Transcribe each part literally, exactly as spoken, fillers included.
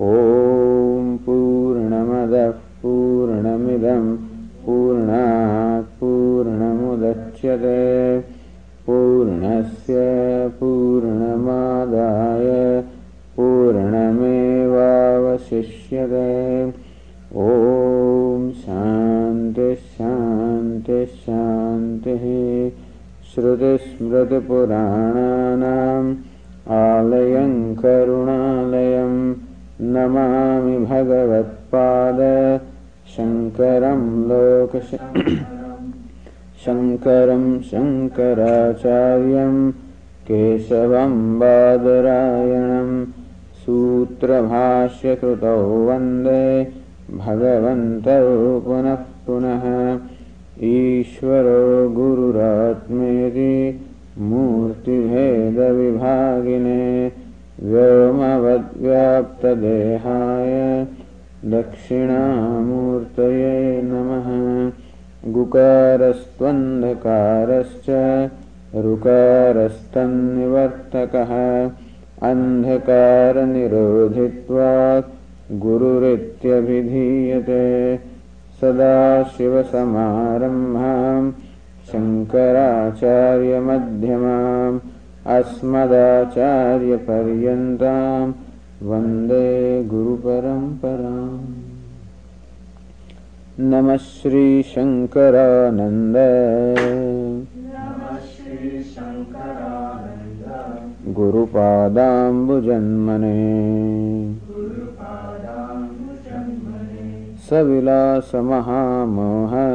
Om Purnamada Purnamidam Purnat Purnamudachyate Purnasya Purnamadaya Purnamevavasishyate Om Shanti Shanti Shanti Shrutismriti Purananam Alayam Karunalayam Namami Bhagavatpada Shankaram Lokashankaram Shankaram Shankaracharyam Keshavam Badarayanam Sutra Bhashya Krutau Vande Bhagavantau Punah Punah Ishvaro Gururatmeti Murti Bheda Vibhagine Vyomavad Vyapta Dehaya Dakshinamurtaye Namaha Gukarastvandhakarascha Rukarastanivartakaha Andhakara Nirodhitvat Gururitya Vidhiyate Sadashiva Samarambham Shankaracharya Madhyamam Asmadacharya Paryantam Vande Guru Paramparam Namah Shri Shankarananda Namah Shri Shankarananda Gurupadambujanmane Gurupadambujanmane Savilasa Mahamoha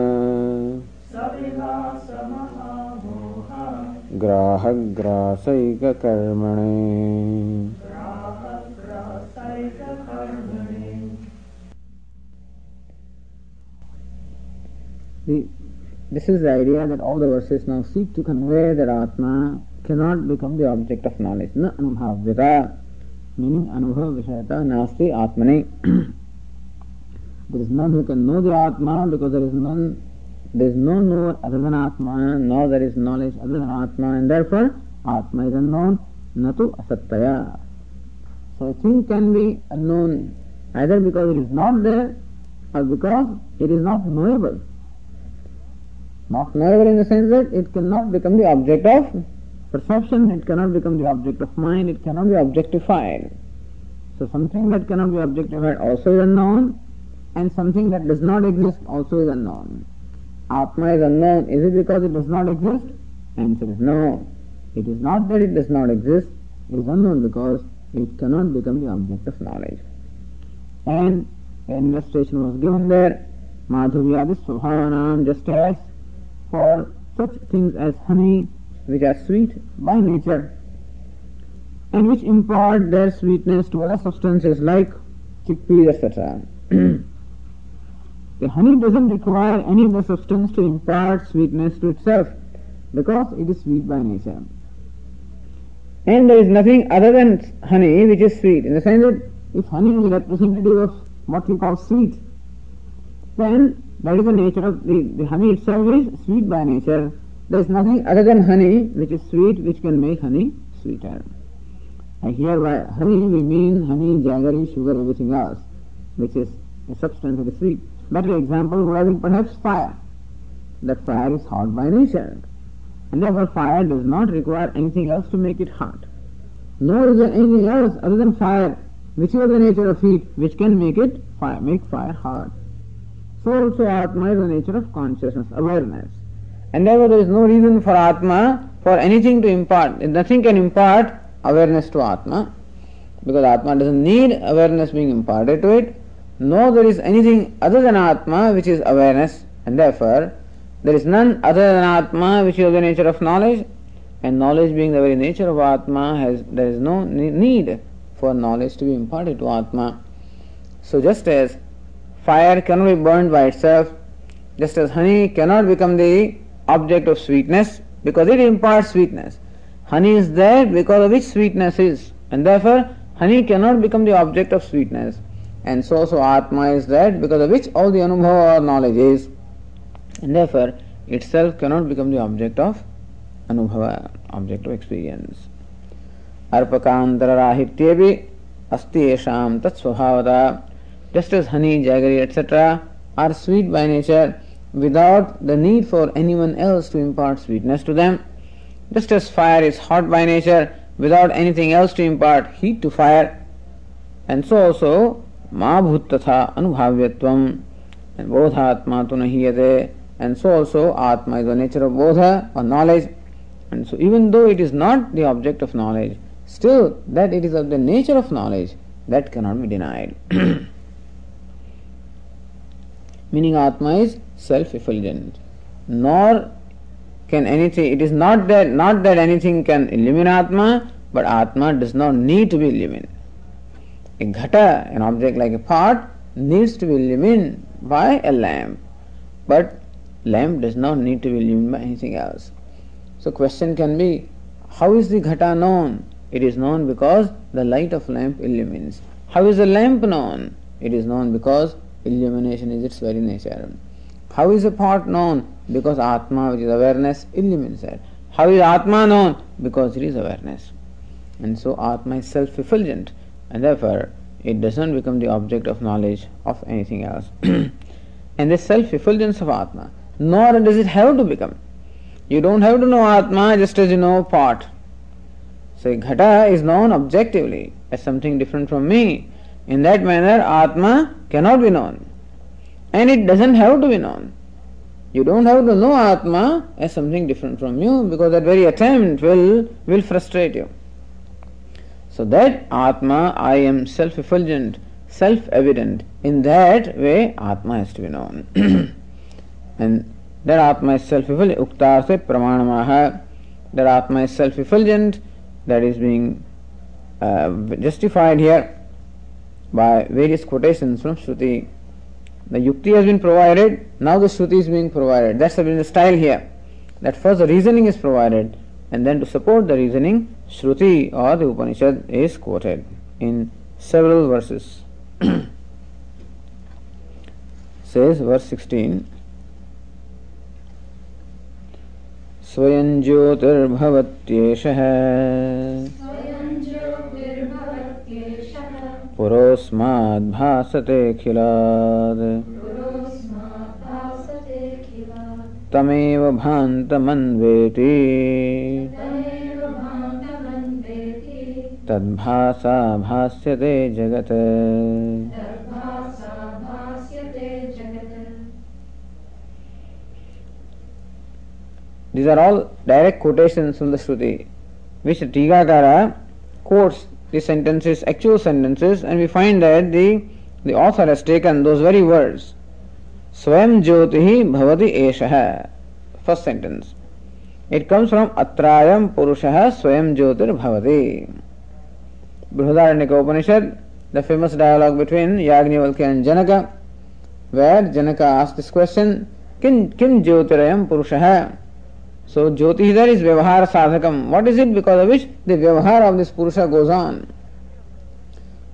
Savilasa Mahamoha Graha Grasaika Karmane Graha Grasaika Karmane. The, this is the idea that all the verses now seek to convey that Atma cannot become the object of knowledge. Na anubhavita, meaning anubhav vishayata nasti atmane. There is none who can know the Atma, because there is none, there is no knower other than Atma, nor there is knowledge other than Atma, and therefore Atma is unknown, natu asattaya. So a thing can be unknown either because it is not there or because it is not knowable. Not knowable in the sense that it cannot become the object of perception, it cannot become the object of mind, it cannot be objectified. So something that cannot be objectified also is unknown, and something that does not exist also is unknown. Atma is unknown. Is it because it does not exist? Answer is no. It is not that it does not exist, it is unknown because it cannot become the object of knowledge. And an illustration was given there, Madhuvyadis Svabhavanam, just as for such things as honey, which are sweet by nature, and which impart their sweetness to other substances like chickpeas, et cetera. The honey doesn't require any other substance to impart sweetness to itself, because it is sweet by nature. And there is nothing other than honey which is sweet, in the sense that if honey is representative of what you call sweet, then that is the nature of the, the honey itself is sweet by nature. There is nothing other than honey which is sweet which can make honey sweeter. And here by honey we mean honey, jaggery, sugar, everything else which is a substance of the sweet. Better example would have been perhaps fire. That fire is hot by nature, and therefore fire does not require anything else to make it hot. Nor is there anything else other than fire, which is the nature of heat, which can make it fire, make fire hot. So also Atma is the nature of consciousness, awareness. And therefore there is no reason for Atma, for anything to impart. Nothing can impart awareness to Atma, because Atma doesn't need awareness being imparted to it. No, there is anything other than Atma which is awareness, and therefore there is none other than Atma which is the nature of knowledge, and knowledge being the very nature of Atma, has, there is no need for knowledge to be imparted to Atma. So just as fire cannot be burned by itself, just as honey cannot become the object of sweetness, because it imparts sweetness. Honey is there because of which sweetness is, and therefore honey cannot become the object of sweetness. And so so Atma is there because of which all the anubhava or knowledge is, and therefore itself cannot become the object of anubhava, object of experience. Arpakantararahityebi asti esham tat svabhavata. Just as honey, jaggery, et cetera are sweet by nature without the need for anyone else to impart sweetness to them, just as fire is hot by nature without anything else to impart heat to fire, and so also ma bhuttatha anubhavyatvam, and bodha atma tu nahiyate, and so also atma is the nature of bodha or knowledge. And so even though it is not the object of knowledge, still that it is of the nature of knowledge, that cannot be denied. Meaning atma is self-effulgent, nor can anything, it is not that not that anything can illumine atma, but atma does not need to be illumined. A ghata, an object like a pot, needs to be illumined by a lamp, but lamp does not need to be illumined by anything else. So question can be, how is the ghata known? It is known because the light of lamp illumines. How is the lamp known? It is known because illumination is its very nature. How is a pot known? Because atma, which is awareness, illumines it. How is atma known? Because it is awareness. And so atma is self-effulgent, and therefore it does not become the object of knowledge of anything else. And this self-effulgence of atma, nor does it have to become. You don't have to know atma just as you know pot. So ghata is known objectively as something different from me. In that manner, atma cannot be known, and it doesn't have to be known. You don't have to know atma as something different from you, because that very attempt will, will frustrate you. So that atma, I am self-effulgent, self-evident. In that way, atma has to be known. And that atma is self-effulgent. Uktarse pramanamaha. That atma is self-effulgent. That is being uh, justified here by various quotations from Shruti. The yukti has been provided, now the Shruti is being provided. That's the style here, that first the reasoning is provided, and then to support the reasoning, Shruti or the Upanishad is quoted in several verses. Says verse sixteen, Svayam jyotir bhavatyesha purosmad bhasate khilad tameva bhantamanveti tadbhasa bhasyate jagat. These are all direct quotations from the Shruti, which Tigakara quotes the sentences, actual sentences, and we find that the, the author has taken those very words. Swayam jyotihi bhavati eshaha. First sentence. It comes from Atrayam Purushaha Swayam Jyotir Bhavati. Brihadaranyaka Upanishad, the famous dialogue between Yajnavalkya and Janaka, where Janaka asked this question, Kim, kim Jyotirayam Purushaha? So jyoti there is vyavahara sadhakam. What is it because of which the vyavahara of this Purusha goes on?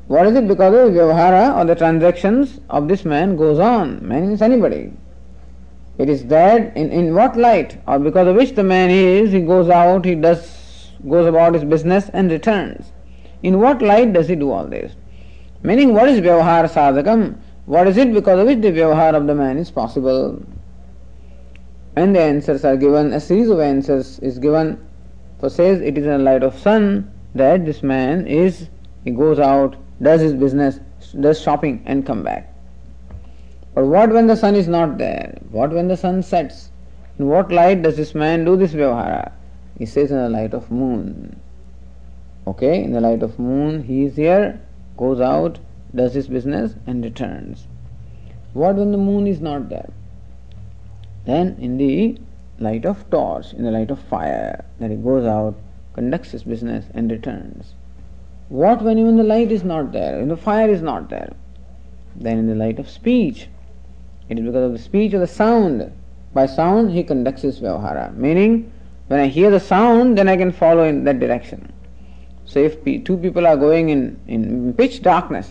What is it because of the vyavahara or the transactions of this man goes on? Man means anybody. It is that in, in what light or because of which the man is, he goes out, he does, goes about his business and returns. In what light does he do all this? Meaning, what is vyavahara sadhakam? What is it because of which the vyavahara of the man is possible? And the answers are given, a series of answers is given. So says it is in the light of sun that this man is, he goes out, does his business, does shopping and come back. But what when the sun is not there? What when the sun sets? In what light does this man do this vyavahara? He says in the light of moon. Okay, in the light of moon he is here, goes out, does his business and returns. What when the moon is not there? Then in the light of torch, in the light of fire, that he goes out, conducts his business and returns. What when even the light is not there, when the fire is not there? Then in the light of speech, it is because of the speech or the sound. By sound he conducts his vyavahara, meaning when I hear the sound then I can follow in that direction. So if two people are going in, in pitch darkness,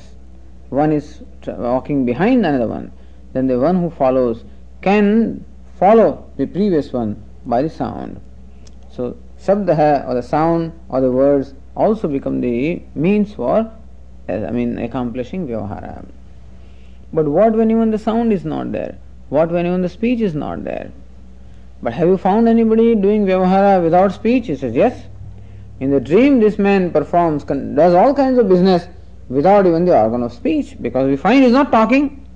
one is walking behind another one, then the one who follows can follow the previous one by the sound. So shabdaha or the sound or the words also become the means for I mean accomplishing vyavahara. But what when even the sound is not there? What when even the speech is not there? But have you found anybody doing vyavahara without speech? He says, yes. In the dream this man performs, does all kinds of business without even the organ of speech, because we find he's not talking.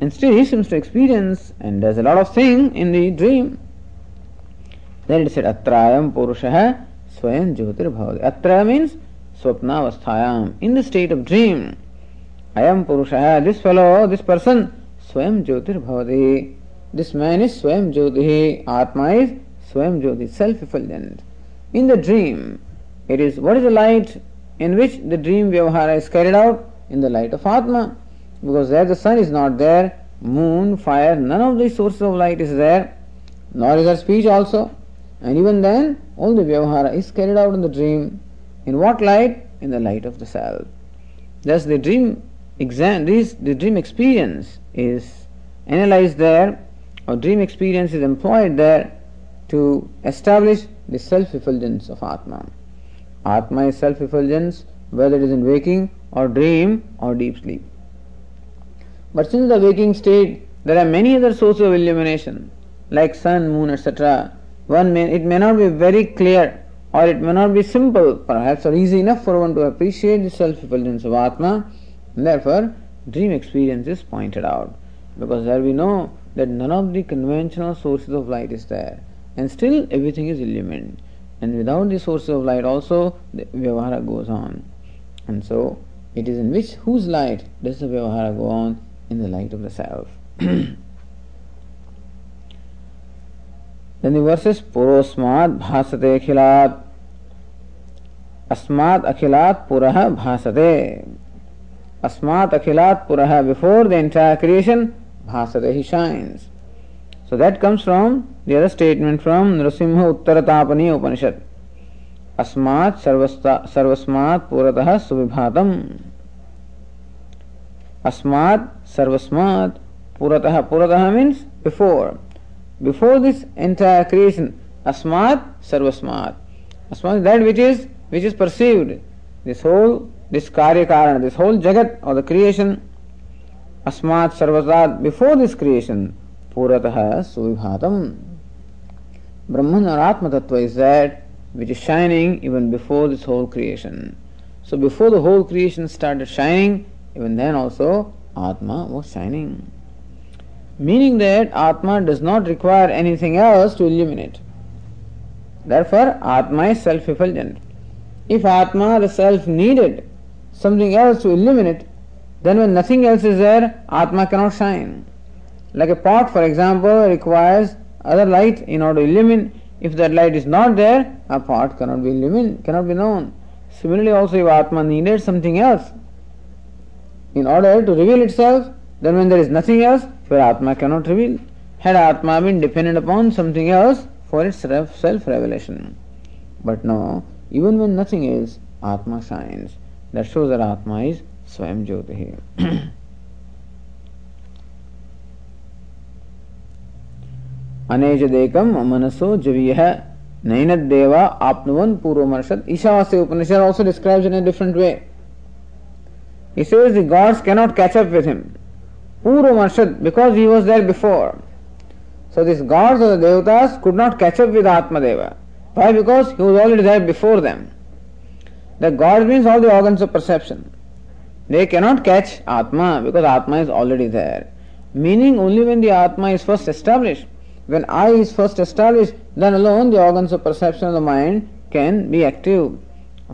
And still he seems to experience and does a lot of thing in the dream. Then it said, Atrayam Purushaha Swayam Jyotir Bhavati. Atraya means Swapnavasthayam. In the state of dream, Ayam Purushaha, this fellow, this person, Swayam Jyotir Bhavati. This man is Swayam Jyoti. Atma is Swayam Jyoti, self-effulgent. In the dream, it is what is the light in which the dream vyavahara is carried out? In the light of Atma. Because there the sun is not there, moon, fire, none of the sources of light is there, nor is there speech also. And even then, all the vyavahara is carried out in the dream. In what light? In the light of the self. Thus the dream exam, this, the dream experience is analyzed there, or dream experience is employed there to establish the self-effulgence of Atma. Atma is self-effulgence, whether it is in waking or dream or deep sleep. But since the waking state, there are many other sources of illumination, like sun, moon, et cetera. One may, it may not be very clear, or it may not be simple, perhaps, or easy enough for one to appreciate the self-effulgence of Atma. And therefore, dream experience is pointed out, because there we know that none of the conventional sources of light is there, and still everything is illumined. And without the sources of light also, the vyavahara goes on. And so, it is in which, whose light does the vyavahara go on? In the light of the self. Then the verse is, Purosmad bhasate akhilat, Asmat akhilat puraha bhasate. Asmat akhilat puraha, before the entire creation, bhasate, he shines. So that comes from the other statement from Narasimha Uttaratapani Upanishad. Asmat sarvasmat purataha suvibhatam. Asmat sarvasmat purataha. Purataha means before. Before this entire creation. Asmat sarvasmat. Asmat is that which is which is perceived. This whole, this karya karana, this whole jagat or the creation. Asmat sarvasmat, before this creation, purataha suvibhatam. Brahman or Atma Tattva is that which is shining even before this whole creation. So before the whole creation started shining, even then also Atma was shining. Meaning that Atma does not require anything else to illuminate. Therefore, Atma is self-effulgent. If Atma, the self, needed something else to illuminate, then when nothing else is there, Atma cannot shine. Like a pot, for example, requires other light in order to illumine. If that light is not there, a pot cannot be illumined, cannot be known. Similarly also, if Atma needed something else in order to reveal itself, then when there is nothing else, for Atma cannot reveal. Had Atma been dependent upon something else for its self-revelation. But no, even when nothing is, Atma shines. That shows that Atma is Swayam Jyotihi. Anejadekam amanaso javiha nainad deva apnuvan purvamarshad. Ishavasya Upanishad also describes in a different way. He says the gods cannot catch up with him. Purvamarshad, because he was there before. So these gods or the devatas could not catch up with Atmadeva. Why? Because he was already there before them. The god means all the organs of perception. They cannot catch Atma because Atma is already there. Meaning only when the Atma is first established, when I is first established, then alone the organs of perception of the mind can be active.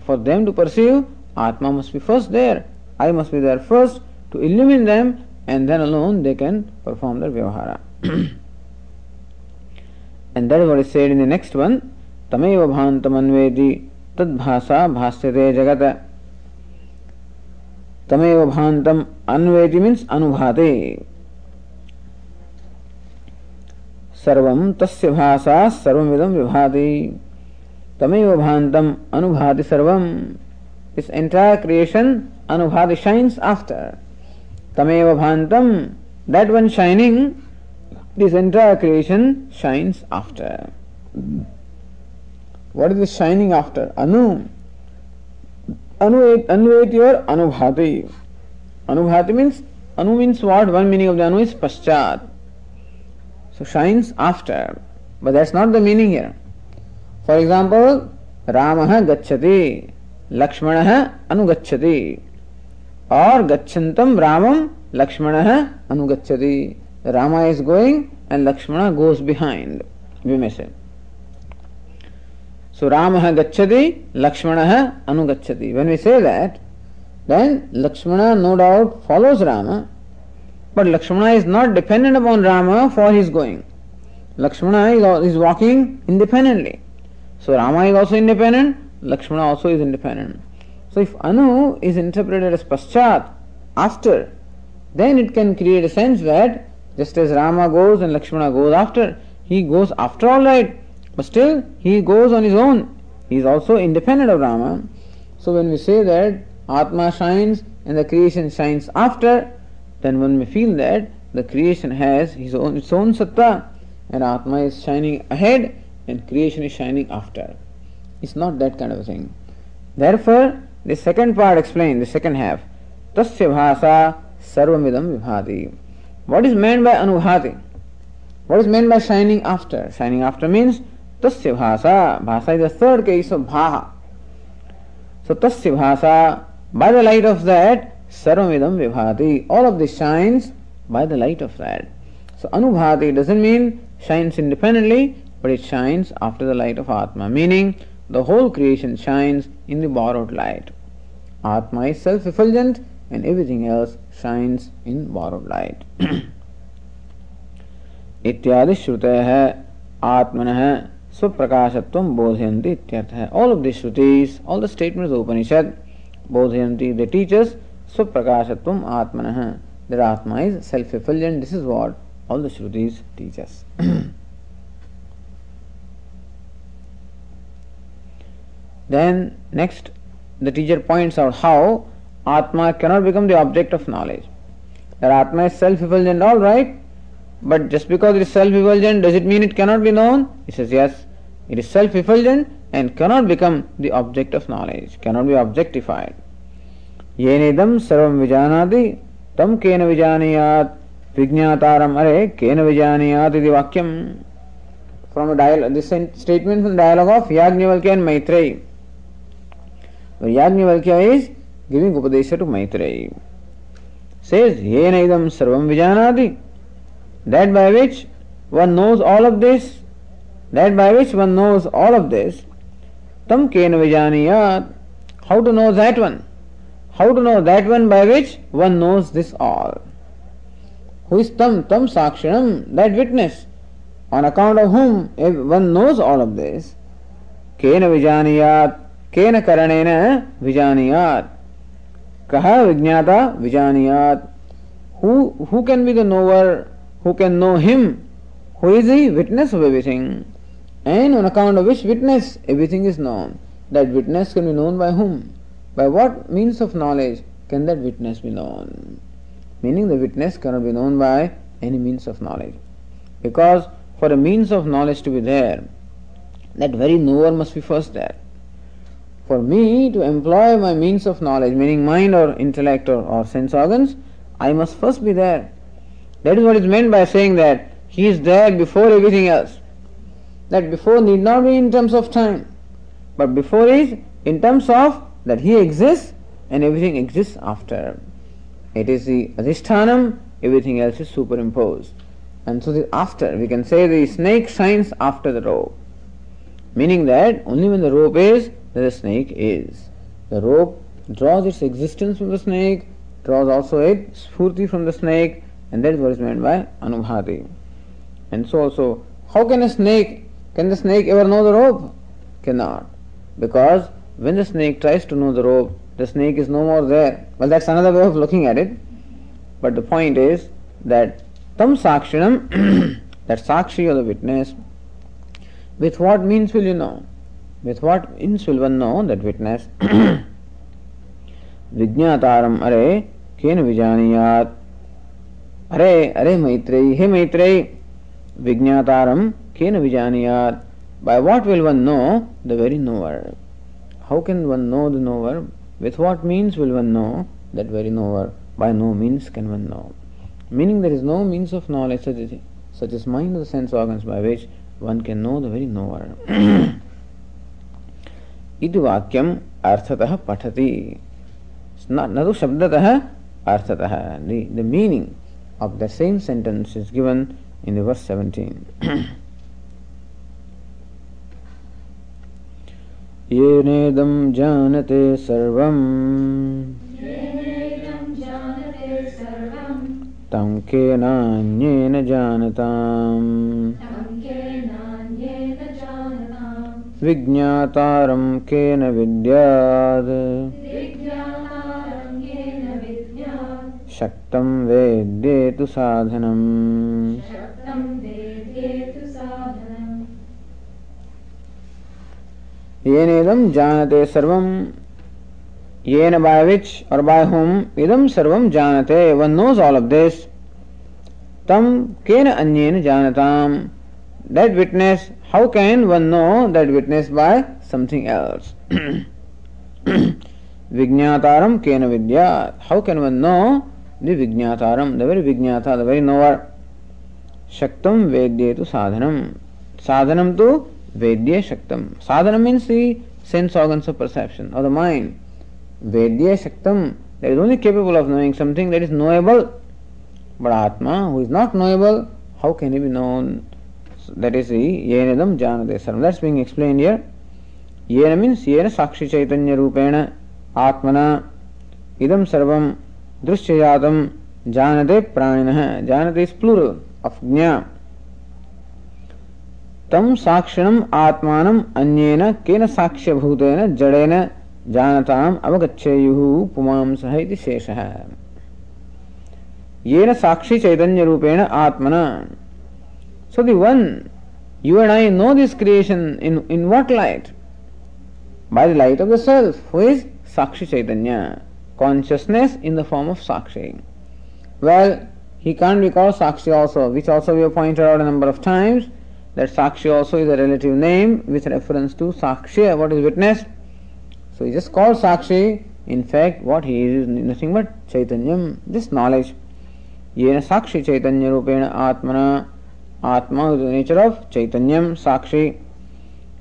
For them to perceive, Atma must be first there. I must be there first to illumine them, and then alone they can perform their vyavahara. And that is what is said in the next one. Tameva bhantam anvedi tad bhasa bhasyate jagata. Tameva bhantam anvedi means anubhate. Sarvam tasya bhasa sarvamidam vibhati. Tameva bhantam anubhati sarvam. This entire creation, anubhati, shines after. Tameva bhantam, that one shining, this entire creation shines after. What is this shining after? Anu. Anuveti, anuveti or anubhati. Anubhati means, anu means what? One meaning of the anu is paschat. So shines after. But that's not the meaning here. For example, Ramaha gacchati, Lakshmanaha anugacchati. Or gacchantam Ramam Lakshmanaha anugacchati. Rama is going and Lakshmana goes behind, we may say. So Ramaha gacchati, Lakshmanaha anugacchati. When we say that, then Lakshmana no doubt follows Rama, but Lakshmana is not dependent upon Rama for his going. Lakshmana is walking independently. So Rama is also independent, Lakshmana also is independent. So if Anu is interpreted as paschat, after, then it can create a sense that just as Rama goes and Lakshmana goes after, he goes after all right, but still he goes on his own. He is also independent of Rama. So when we say that Atma shines and the creation shines after, then one may feel that the creation has his own, its own sattva, and Atma is shining ahead and creation is shining after. It's not that kind of a thing. Therefore, the second part explained, the second half. Tasya bhasa sarvamidam vibhati. What is meant by anubhati? What is meant by shining after? Shining after means tasya bhasa. Bhasa is the third case of bhaha. So tasya bhasa, by the light of that, sarvamidam vibhati. All of this shines by the light of that. So anubhati doesn't mean shines independently, but it shines after the light of Atma, meaning the whole creation shines in the borrowed light. Atma is self-effulgent and everything else shines in borrowed light. Ityadi shrutayah atmanah svaprakashatvam bodhayanti ityarthah. All of the shrutis, all the statements of Upanishad, bodhayanti, they teach us svaprakashatvam atmanah, that Atma is self-effulgent. This is what all the shrutis teach us. Then next the teacher points out how Atma cannot become the object of knowledge. That Atma is self-effulgent, all right, but just because it is self-effulgent, does it mean it cannot be known? He says yes, it is self-effulgent and cannot become the object of knowledge, cannot be objectified. Yenedam sarvam vijanadi tam kena vijaniyat vijñātāram are kena vijaniyat iti vakyam. From a dialogue, this statement from the dialogue of Yajnavalkya and Maitreyi. Yajnavalkya is giving Upadesha to Maitreyi. Says, Yena idam sarvam vijanadi, that by which one knows all of this, that by which one knows all of this, tam kena vijaniyat, how to know that one? How to know that one by which one knows this all? Who is tam? Tam sakshanam, that witness, on account of whom if one knows all of this. Kena vijaniyat, kena karanena vijaniyat, kaha vijnata vijaniyat. Who, who can be the knower? Who can know him? Who is the witness of everything? And on account of which witness everything is known? That witness can be known by whom? By what means of knowledge can that witness be known? Meaning the witness cannot be known by any means of knowledge. Because for a means of knowledge to be there, that very knower must be first there. For me to employ my means of knowledge, meaning mind or intellect or, or sense organs, I must first be there. That is what is meant by saying that he is there before everything else. That before need not be in terms of time, but before is in terms of that he exists and everything exists after. It is the adhisthanam, everything else is superimposed. And so the after, we can say the snake shines after the rope, meaning that only when the rope is, then the snake is. The rope draws its existence from the snake, draws also its spurti from the snake, and that is what is meant by anubhati. And so also, how can a snake, can the snake ever know the rope? Cannot. Because when the snake tries to know the rope, the snake is no more there. Well, that's another way of looking at it. But the point is that tam sakshinam, that sakshi or the witness, with what means will you know? With what means will one know that witness? Vijñātāram are kena vijaniyat. Are, are Maitreyi, hey Maitreyi, vijñātāram kena vijaniyat. By what will one know the very knower? How can one know the knower? With what means will one know that very knower? By no means can one know. Meaning there is no means of knowledge such as, such as mind or the sense organs by which one can know the very knower. Iti vakyam arthataha patati. Nadu shabdataha arthataha. The meaning of the same sentence is given in the verse seventeen. Yenedam janate sarvam tam kena nyena janatam vijñātāram kena vidyāt shaktam vedyetu sadhanam. Yenedam janate sarvam. Yena, by which or by whom. Idam sarvam janate, one knows all of this. Tam kena anyena janatam, that witness, how can one know that witness by something else? Vijñātāram kena vidyāt, how can one know the vijñātāram, the very vijñātā, the very knower. Shaktam vedyetu sadhanam. Sadhanam tu vedya shaktam. Sadhanam means the sense organs of perception or the mind. Vedya shaktam, that is only capable of knowing something that is knowable. But Atma, who is not knowable, how can he be known? So that is the yenadam janate sarvam. That's being explained here. Yena means yena sakshi chaitanya rupena atmana idam sarvam drushyayatam janate praninaha. Janate is plural of jnana. Tam sakshinam atmanam anyena kena sakshya bhutena jadena janatam avagacchayuhu pumam sahiti shesha. Yena sakshi chaitanya rupena atmana. So the one, you and I know this creation in, in what light? By the light of the self, who is sakshi chaitanya, consciousness in the form of sakshi. Well, he can't be called sakshi also, which also we have pointed out a number of times, that sakshi also is a relative name with reference to sakshya, what is witnessed. So he just calls Sakshi. In fact, what he is is nothing but Chaitanyam, this knowledge. Yena Sakshi Chaitanya Rupena Atmana. Atma is the nature of Chaitanyam, Sakshi.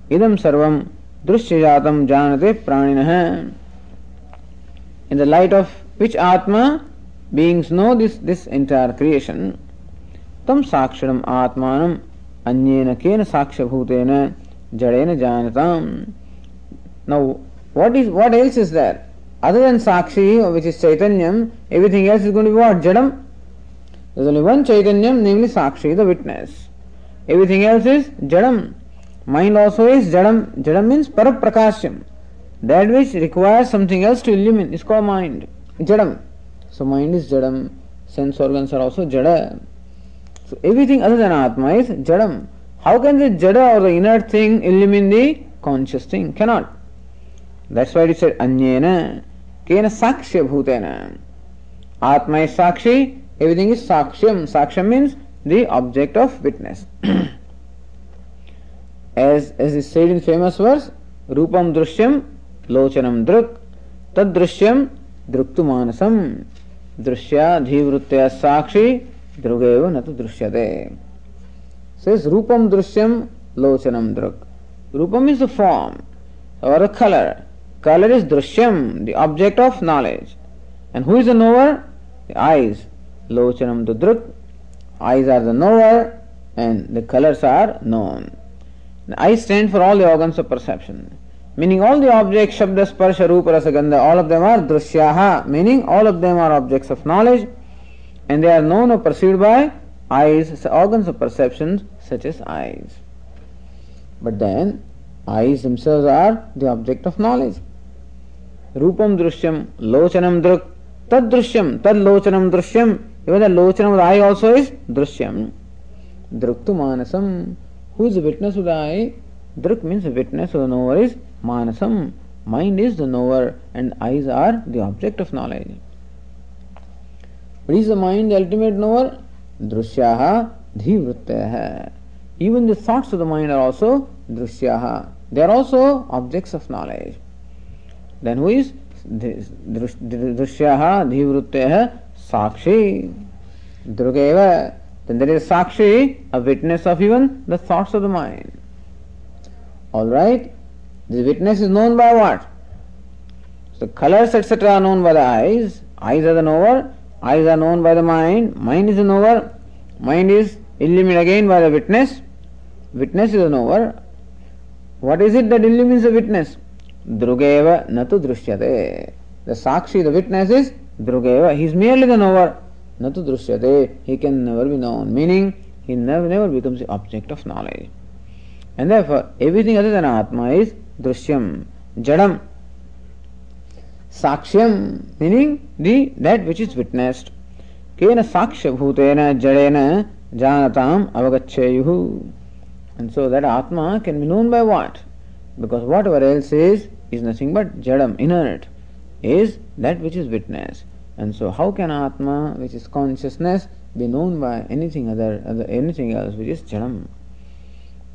Idam Sarvam Drushyajatam Janate Praninaha. In the light of which Atma beings know this, this entire creation. Tam Saksharam Atmanam Anyena Kena Saksha Bhutena Jadena Janatam. Now, What is what else is there? Other than Sakshi, which is Chaitanyam, everything else is going to be what? Jadam. There is only one Chaitanyam, namely Sakshi, the witness. Everything else is Jadam. Mind also is Jadam. Jadam means Paraprakashyam. That which requires something else to illuminate is called mind. Jadam. So mind is Jadam. Sense organs are also Jada. So everything other than Atma is Jadam. How can the Jada or the inert thing illuminate the conscious thing? Cannot. That's why it said anyena kena sakshya bhutena. Atma is sakshi, everything is sakshyam. Sakshyam means the object of witness. as as is said in famous verse, rupam drushyam lochanam druk tad drushyam druktu manasam drushya dhivrutya sakshi drugeva natu drushyate. Says rupam drushyam lochanam druk. Rupam is the form or a color. Color is drushyam, the object of knowledge. And who is the knower? The eyes. Lochanam tu druk. Eyes are the knower and the colors are known. The eyes stand for all the organs of perception. Meaning all the objects, shabda, sparsha, rupa, rasa, gandha, all of them are drushyaha. Meaning all of them are objects of knowledge and they are known or perceived by eyes, organs of perception such as eyes. But then, eyes themselves are the object of knowledge. Rupam drushyam, lochanam druk, tad drushyam, tad lochanam drushyam. Even the lochanam of the eye also is drushyam. Druktu manasam, who is the witness of the eye? Druk means the witness of the knower is manasam. Mind is the knower and eyes are the object of knowledge. But is the mind the ultimate knower? Drushyaha dhivrutyaha. Even the thoughts of the mind are also drushyaha. They are also objects of knowledge. Then who is drushyaha dhivruteha sakshi. Drugeva. Then there is sakshi, a witness of even the thoughts of the mind. Alright? This witness is known by what? So colors et cetera are known by the eyes. Eyes are the knower. Eyes are known by the mind. Mind is the knower. Mind is illumined again by the witness. Witness is the knower. What is it that illumines the witness? Drugeva natu drushyate. The sakshi, the witness is drugeva. He is merely the knower. Natu drushyate. He can never be known. Meaning, he never, never becomes the object of knowledge. And therefore, everything other than Atma is drushyam, jadam. Sakshyam, meaning the that which is witnessed. Kena saksha bhutena jadena janatam avagacchayuhu. And so that Atma can be known by what? Because whatever else is, is nothing but jadam, inert, is that which is witnessed. And so how can Atma, which is consciousness, be known by anything other, other anything else which is jadam?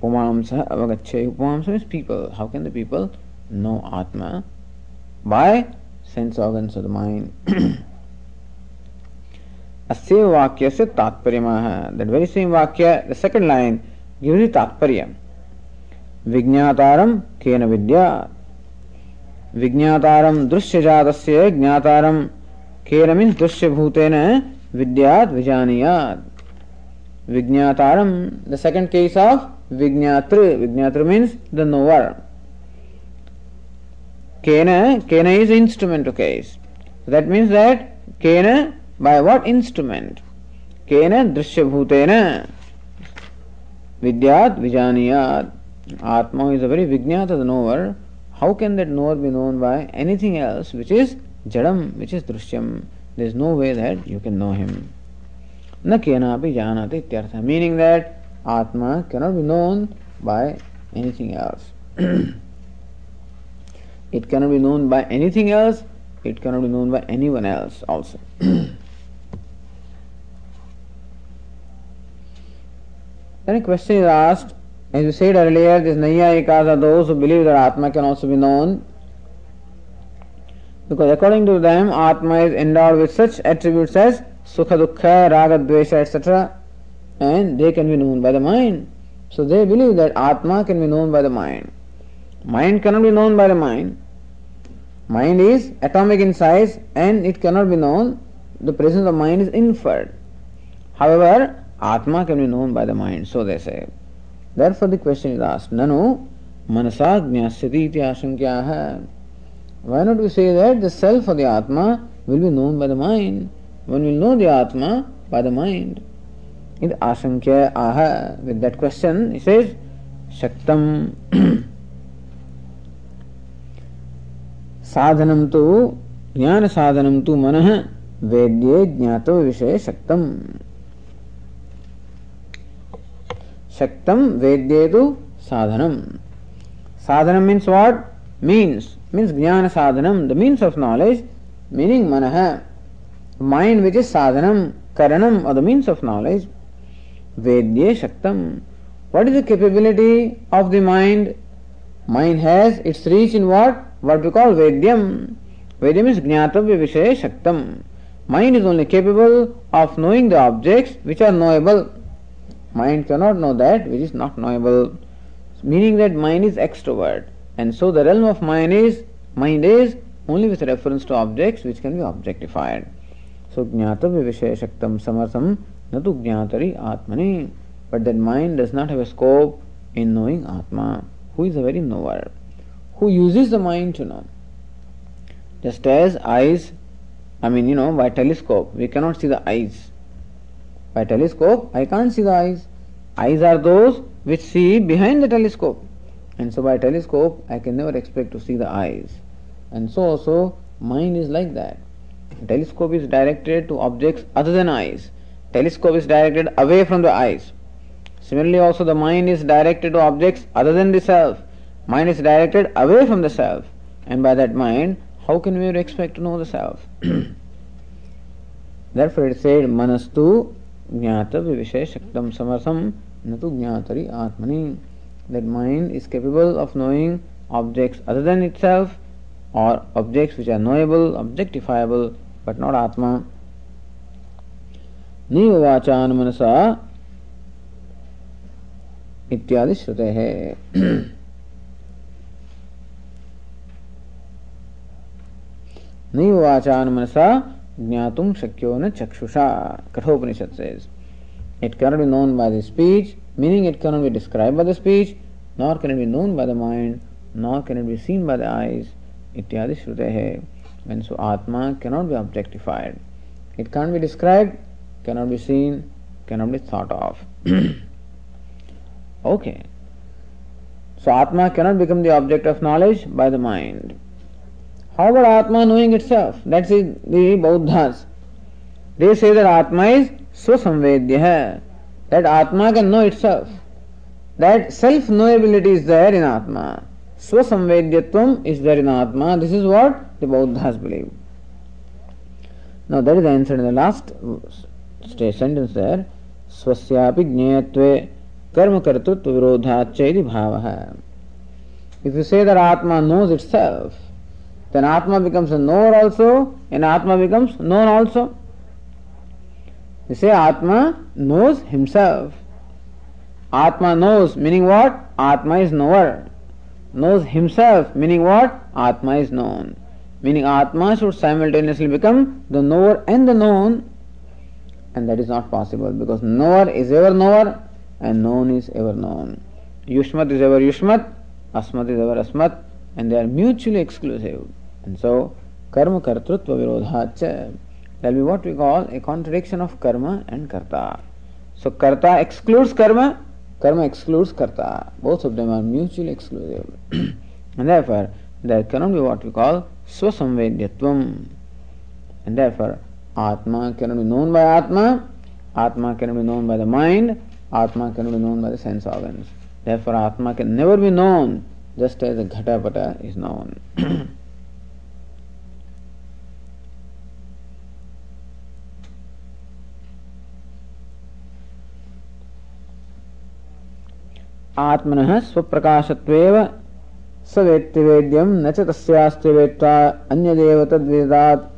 Pumamsa avagacchayuhu. Pumamsa means people. How can the people know Atma? By sense organs of the mind. Asya vakyasya tatparyamaha. That very same vakya, the second line, gives you tatparya. Vijñātāram kena vidyāt. Vijñātāram drushya-jātasya jñātāram kena means drushya-bhūtena vidyāt vijāniyāt. Vijñātāram, the second case of vijñātru. Vijñātru means the knower. Kena, kena is instrument case. That means that kena, by what instrument? Kena drishya-bhutena vidyat vijaniyat. Atma is a very vijñāta, the knower. How can that knower be known by anything else which is jadam, which is drushyam? There is no way that you can know him. Na kena api janati ityartha. Meaning that Atma cannot be known by anything else. It cannot be known by anything else. It cannot be known by anyone else also. Then a question is asked. As we said earlier, these Naiyayikas are those who believe that Atma can also be known. Because according to them, Atma is endowed with such attributes as Sukha, Dukkha, Raga, Dvesha, et cetera. And they can be known by the mind. So they believe that Atma can be known by the mind. Mind cannot be known by the mind. Mind is atomic in size and it cannot be known. The presence of mind is inferred. However, Atma can be known by the mind, so they say. Therefore the question is asked, Nanu manasa jñāsyati iti āsankyaha. Why not we say that the self or the Atma will be known by the mind? One will know the Atma by the mind. In āsankya aha, with that question, he says, Shaktam. Sadhanam tu, jnana sadhanam tu manah, vedye jnato vishe shaktam. Shaktam vedye tu sadhanam. Sadhanam means what? Means. Means jnana sadhanam, the means of knowledge, meaning manah. Mind which is sadhanam, karanam, or the means of knowledge. Vedye shaktam. What is the capability of the mind? Mind has its reach in what? What we call Vedyam. Vedyam is Jnatavya Vishe Shaktam. Mind is only capable of knowing the objects which are knowable. Mind cannot know that which is not knowable. Meaning that mind is extrovert. And so the realm of mind is, mind is only with reference to objects which can be objectified. So Jnatavya Vishe Shaktam Samartham Natu Jnatari Atmani. But that mind does not have a scope in knowing Atma, who is a very knower, who uses the mind to know. Just as eyes, I mean, you know, by telescope, we cannot see the eyes. By telescope, I can't see the eyes. Eyes are those which see behind the telescope. And so by telescope, I can never expect to see the eyes. And so also, mind is like that. Telescope is directed to objects other than eyes. Telescope is directed away from the eyes. Similarly also, the mind is directed to objects other than the self. Mind is directed away from the self, and by that mind, how can we expect to know the self? Therefore it said, Manastu jñāta vivishe shaktam samartham natu jñātari atmani. That mind is capable of knowing objects other than itself, or objects which are knowable, objectifiable, but not Atma. Nīva vācān manasā ityādi śrutehe. Nīva vācān manasā jñātum shakyo na chakshusha. Kathopanishad says, it cannot be known by the speech, meaning it cannot be described by the speech, nor can it be known by the mind, nor can it be seen by the eyes, ityādi śrutehe. And so Atma cannot be objectified. It can't be described, cannot be seen, cannot be thought of. Okay. So Atma cannot become the object of knowledge by the mind. How about Atma knowing itself? That's it, the Bauddhas. They say that Atma is swasamvedya, that Atma can know itself. That self-knowability is there in Atma. Swasamvedyatvam is there in Atma. This is what the Bauddhas believe. Now that is the answer in the last sentence there. Swasyapi jnayatve karma kartutva virodhachaiti bhavaha. If you say that Atma knows itself, then Atma becomes a knower also, and Atma becomes known also. You say Atma knows himself. Atma knows, meaning what? Atma is knower. Knows himself, meaning what? Atma is known. Meaning Atma should simultaneously become the knower and the known, and that is not possible, because knower is ever knower and known is ever known. Yushmat is ever Yushmat, Asmat is ever Asmat, and they are mutually exclusive. And so, karma kartrutva virodhacha, that will be what we call a contradiction of karma and karta. So karta excludes karma, karma excludes karta. Both of them are mutually exclusive. And therefore, there cannot be what we call swasamvedyatvam. And therefore, Atma cannot be known by Atma, Atma cannot be known by the mind, Atma cannot be known by the sense organs. Therefore, Atma can never be known, just as the Ghatapata is known. Atmanah svaprakashatveva savettivedyam nacha tasyastivetta anyadeva tadvedat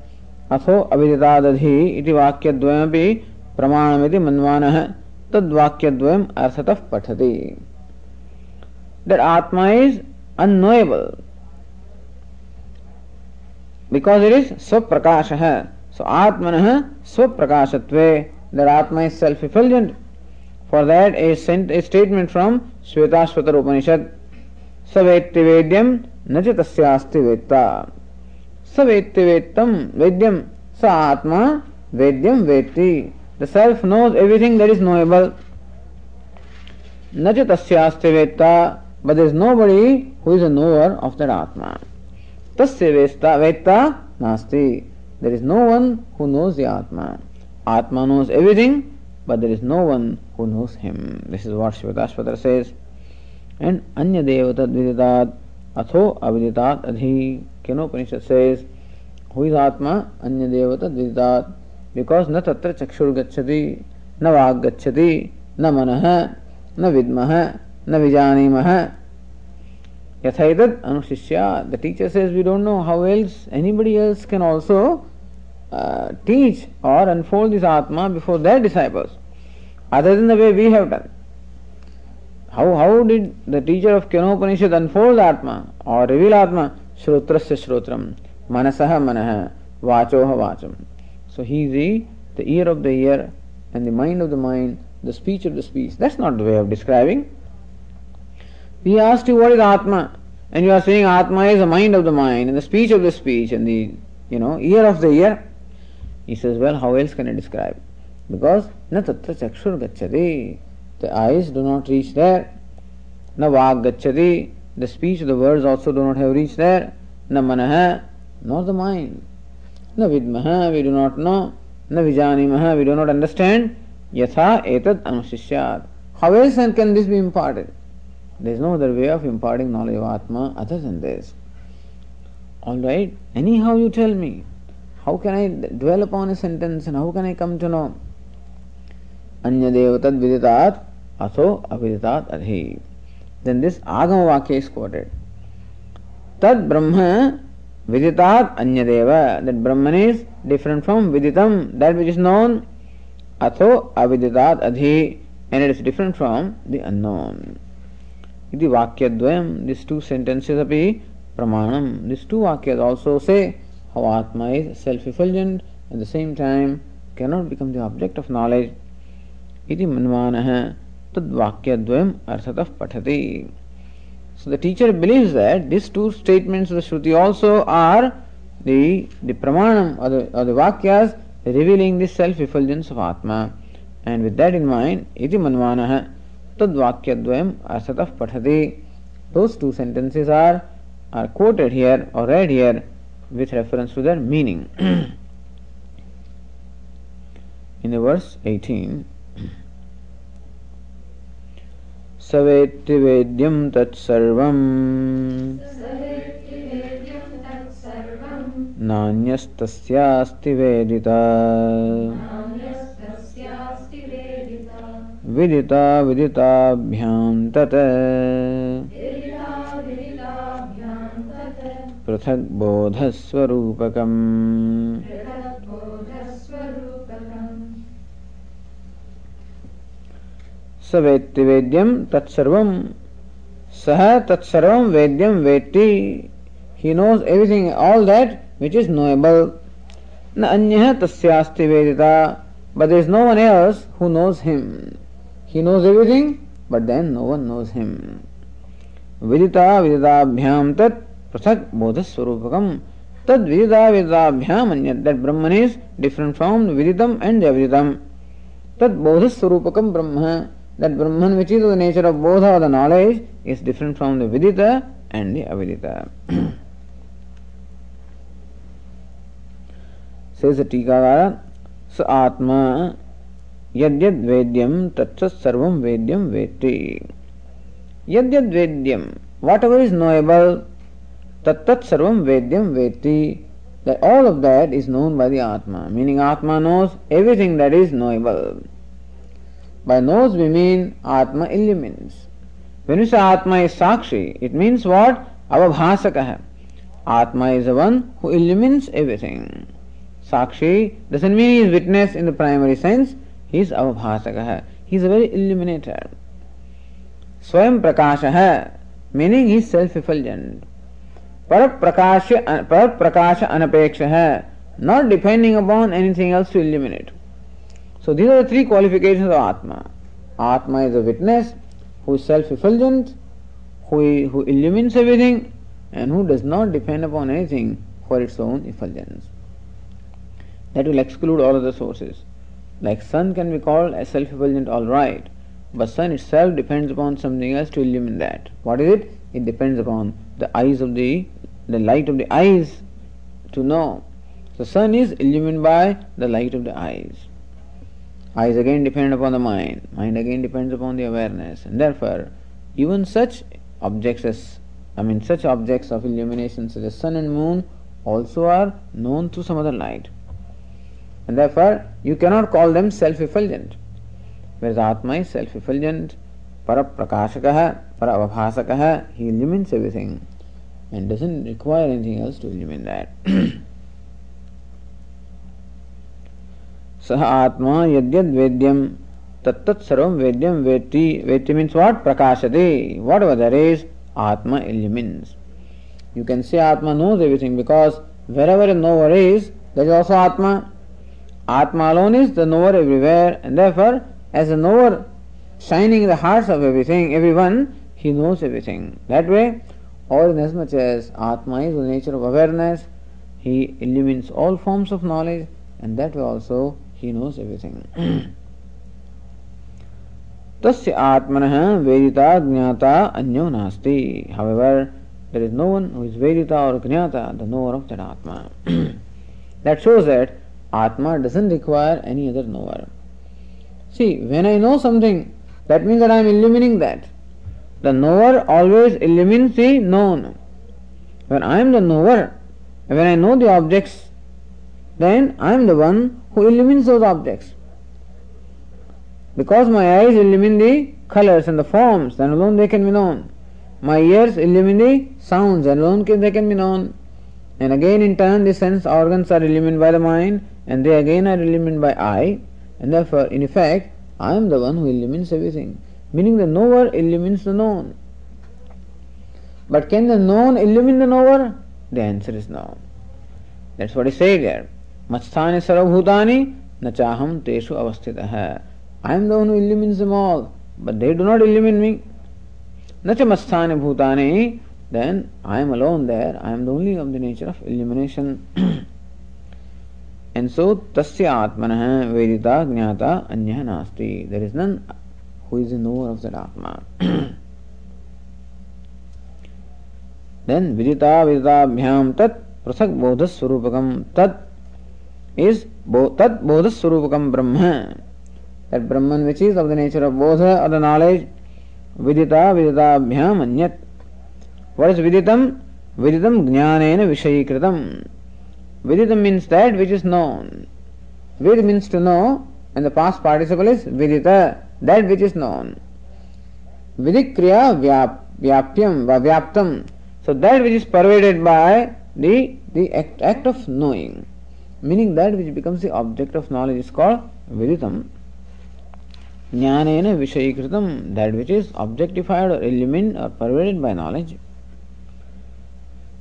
atho aviditadadhi iti vakyadvayam api pramanamiti manvanah tadvakyadvayam arthatav pathati. That Atma is unknowable because it is svaprakashah. So Atmanah svaprakashatve, that Atma is self-effulgent. For that a, sent, a statement from Svetashvatara Upanishad, Savettivedyam nachitasyaasti vetta. Savettivettam vedyam sa Atma vedyam vetti. The self knows everything that is knowable. Nachitasyaasti vetta, but there is nobody who is a knower of that Atma. Tasya vetta nasti, there is no one who knows the Atma. Atma knows everything, but there is no one who knows him. This is what Svetashvatara says. And Anya Devata Dviditat Atho Aviditat Adhi. Kenopanishad says, who is Atma? Anya Devata Dviditat. Because na tatra chakshur gacchati, na vag gacchati, na manaha, na vidmaha, na vijanimaha. Yathaitat anushishyat. The teacher says, we don't know how else anybody else can also Uh, teach or unfold this Atma before their disciples, other than the way we have done. How how did the teacher of Kenopanishad unfold Atma or reveal Atma? Shrutrasya shrutram, manasaha manaha, vachoha vacham. So he is the, the ear of the ear and the mind of the mind, the speech of the speech. That's not the way of describing. We asked you what is Atma, and you are saying Atma is the mind of the mind and the speech of the speech and the, you know, ear of the ear. He says, well, how else can I describe? Because na tatra chakshur gacchati, the eyes do not reach there. Na vag gacchati, the speech, the words also do not have reached there. Na manaha, nor the mind. Na vidmaha, we do not know. Na vijanimaha, we do not understand. Yatha etad anushishyat. How else can this be imparted? There is no other way of imparting knowledge of Atma other than this. Alright, anyhow you tell me. How can I dwell upon a sentence and how can I come to know? Anya devatad viditat atho aviditat adhi. Then this Agama Vakya is quoted. Tad Brahma Viditat anyadeva, that Brahman is different from Viditam, that which is known, atho aviditat adhi, and it is different from the unknown. Iti vakyadvayam, these two sentences api pramanam, these two vakyas also say how Atma is self-effulgent, at the same time cannot become the object of knowledge. Iti manvanaha tad vakyadvayam arthatav pathati. So the teacher believes that these two statements of the Shruti also are the, the pramanam or the, or the vakyas revealing the self-effulgence of Atma. And with that in mind, iti manvanaha tad vakyadvayam arthatav pathati. Those two sentences are, are quoted here or read here with reference to their meaning. In the verse eighteen, Savetti Vedyam Tat Sarvam Nanyas Tasyasti Vedita Vidita Vidita Bhyam Tate Prathak Bodha Swarupakam. Sa vetti vedyam tatsarvam. Saha tatsarvam vedyam vetti. He knows everything, all that which is knowable. Na anyaha tasyasti vedita. But there is no one else who knows him. He knows everything, but then no one knows him. Vidita vidita bhyam tat. Prathak bodhasvarupakam. Tad vidita vidita bhyam anyat. That Brahman is different from viditam and aviditam. Tad bodhasvarupakam brahma. That Brahman which is the nature of bodha or the knowledge is different from the vidita and the avidita. Says the Tikavara, Sa Atma Yad Yad Vedyam Tatsas Sarvam Vedyam Veti. Yad Yad Vedyam, whatever is knowable, Tat Tat Sarvam Vedyam Veti, that all of that is known by the Atma, meaning Atma knows everything that is knowable. By knows we mean Atma illumines. When we say Atma is Sakshi, it means what? Avabhasakah. Atma is the one who illumines everything. Sakshi doesn't mean he is witness in the primary sense. He is Avabhasakah. He is a very illuminator. Swayam Prakashah, meaning he is self-effulgent. Paraprakasha Anapekshah, not depending upon anything else to illuminate. So these are the three qualifications of Atma. Atma is a witness who is self-effulgent, who, who illumines everything, and who does not depend upon anything for its own effulgence. That will exclude all other sources. Like sun can be called as self-effulgent, all right, but sun itself depends upon something else to illumine that. What is it? It depends upon the eyes of the, the light of the eyes to know. So sun is illumined by the light of the eyes. Eyes again depend upon the mind, mind again depends upon the awareness, and therefore even such objects as, I mean such objects of illumination such as sun and moon also are known through some other light. And therefore you cannot call them self-effulgent, whereas Atma is self-effulgent, paraprakashakaha, paravabhasakaha, he illumines everything and doesn't require anything else to illumine that. Saha Atma Yad Yad Vedyam Tat Tat Sarvam Vedyam Veti. Veti means what? Prakashade. Whatever there is, Atma illumines. You can say Atma knows everything because wherever a knower is, there is also Atma. Atma alone is the knower everywhere, and therefore as a knower shining in the hearts of everything, everyone, he knows everything. That way, or inasmuch as Atma is the nature of awareness, he illumines all forms of knowledge, and that way also he knows everything. Tasya Atmanah Vedita Gnata Anyo Nasti. However, there is no one who is Vedita or Gnata, the knower of that Atma. That shows that Atma doesn't require any other knower. See, when I know something, that means that I am illumining that. The knower always illumines the known. When I am the knower, when I know the objects, then I am the one who illumines those objects. Because my eyes illumine the colors and the forms, then alone they can be known. My ears illumine the sounds, and alone they can be known. And again in turn the sense organs are illumined by the mind, and they again are illumined by I, and therefore in effect I am the one who illumines everything, meaning the knower illumines the known. But can the known illumine the knower? The answer is no. That's what he said here. Matsthani sarvabhutani nachaham teshu avasthitah. I am the one who illumines them all, but they do not illumine me. Nacha matsthani bhutani, then I am alone there, I am the only of the nature of illumination. And so, tasya atmanah vedita gnata anyah nasti. There is none who is the knower of that atma. Then, vidita vidita bhyam tat prasak bodhas surupakam tat is bo, tat bodhas surupakam brahma. That Brahman which is of the nature of bodha or the knowledge, vidita vidita bhyam anyat. What is viditam? Viditam jnanena vishayikritam. Viditam means that which is known. Vid means to know, and the past participle is vidita, that which is known. Vidikriya vyapyam va vyaptam. So that which is pervaded by the, the act, act of knowing, meaning that which becomes the object of knowledge is called viditam. Jnanena vishayikritam, that which is objectified or illumined or pervaded by knowledge.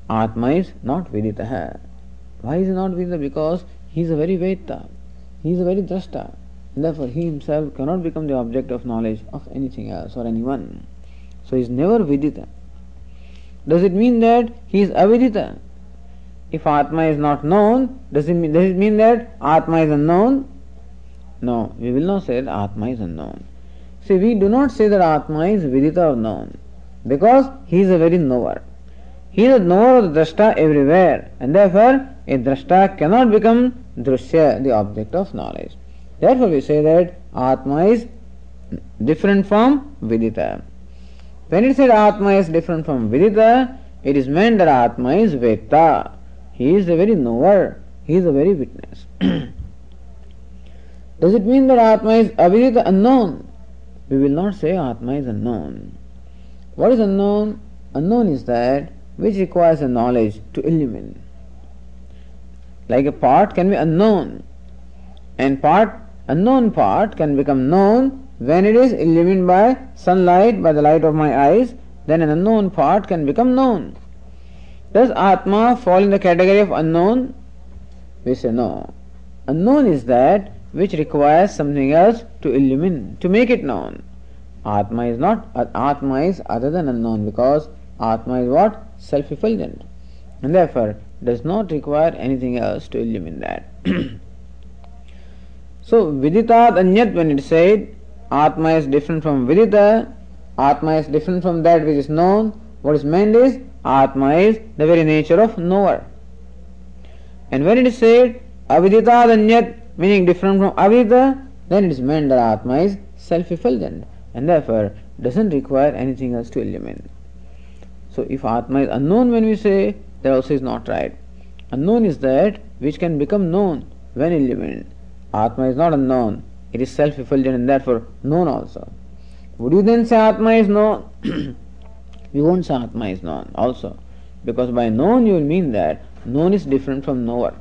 Atma is not vidita. Why is he not vidita? Because he is a very veta, he is a very drashta. Therefore he himself cannot become the object of knowledge of anything else or anyone. So he is never vidita. Does it mean that he is avidita? If Atma is not known, does it mean, does it mean that Atma is unknown? No, we will not say that Atma is unknown. See, we do not say that Atma is vidita or known, because he is a very knower. He is a knower of the drashta everywhere, and therefore a drashta cannot become drushya, the object of knowledge. Therefore we say that Atma is different from vidita. When it said Atma is different from vidita, it is meant that Atma is veta. He is a very knower, he is a very witness. Does it mean that Atma is avidita, unknown? We will not say Atma is unknown. What is unknown? Unknown is that which requires a knowledge to illumine. Like a part can be unknown, and part, unknown part can become known when it is illumined by sunlight, by the light of my eyes, then an unknown part can become known. Does Atma fall in the category of unknown? We say no. Unknown is that which requires something else to illumine, to make it known. Atma is not, Atma is other than unknown, because Atma is what? Self-effulgent, and therefore does not require anything else to illumine that. So vidita anyat, when it said Atma is different from vidita, Atma is different from that which is known, what is meant is Atma is the very nature of knower. And when it is said avidita anyat, meaning different from avidita, then it is meant that Atma is self-effulgent and therefore doesn't require anything else to illumine. So if Atma is unknown when we say, that also is not right. Unknown is that which can become known when illumined. Atma is not unknown, it is self-effulgent and therefore known also. Would you then say Atma is known? You won't say Atma is known also, because by known you will mean that known is different from knower.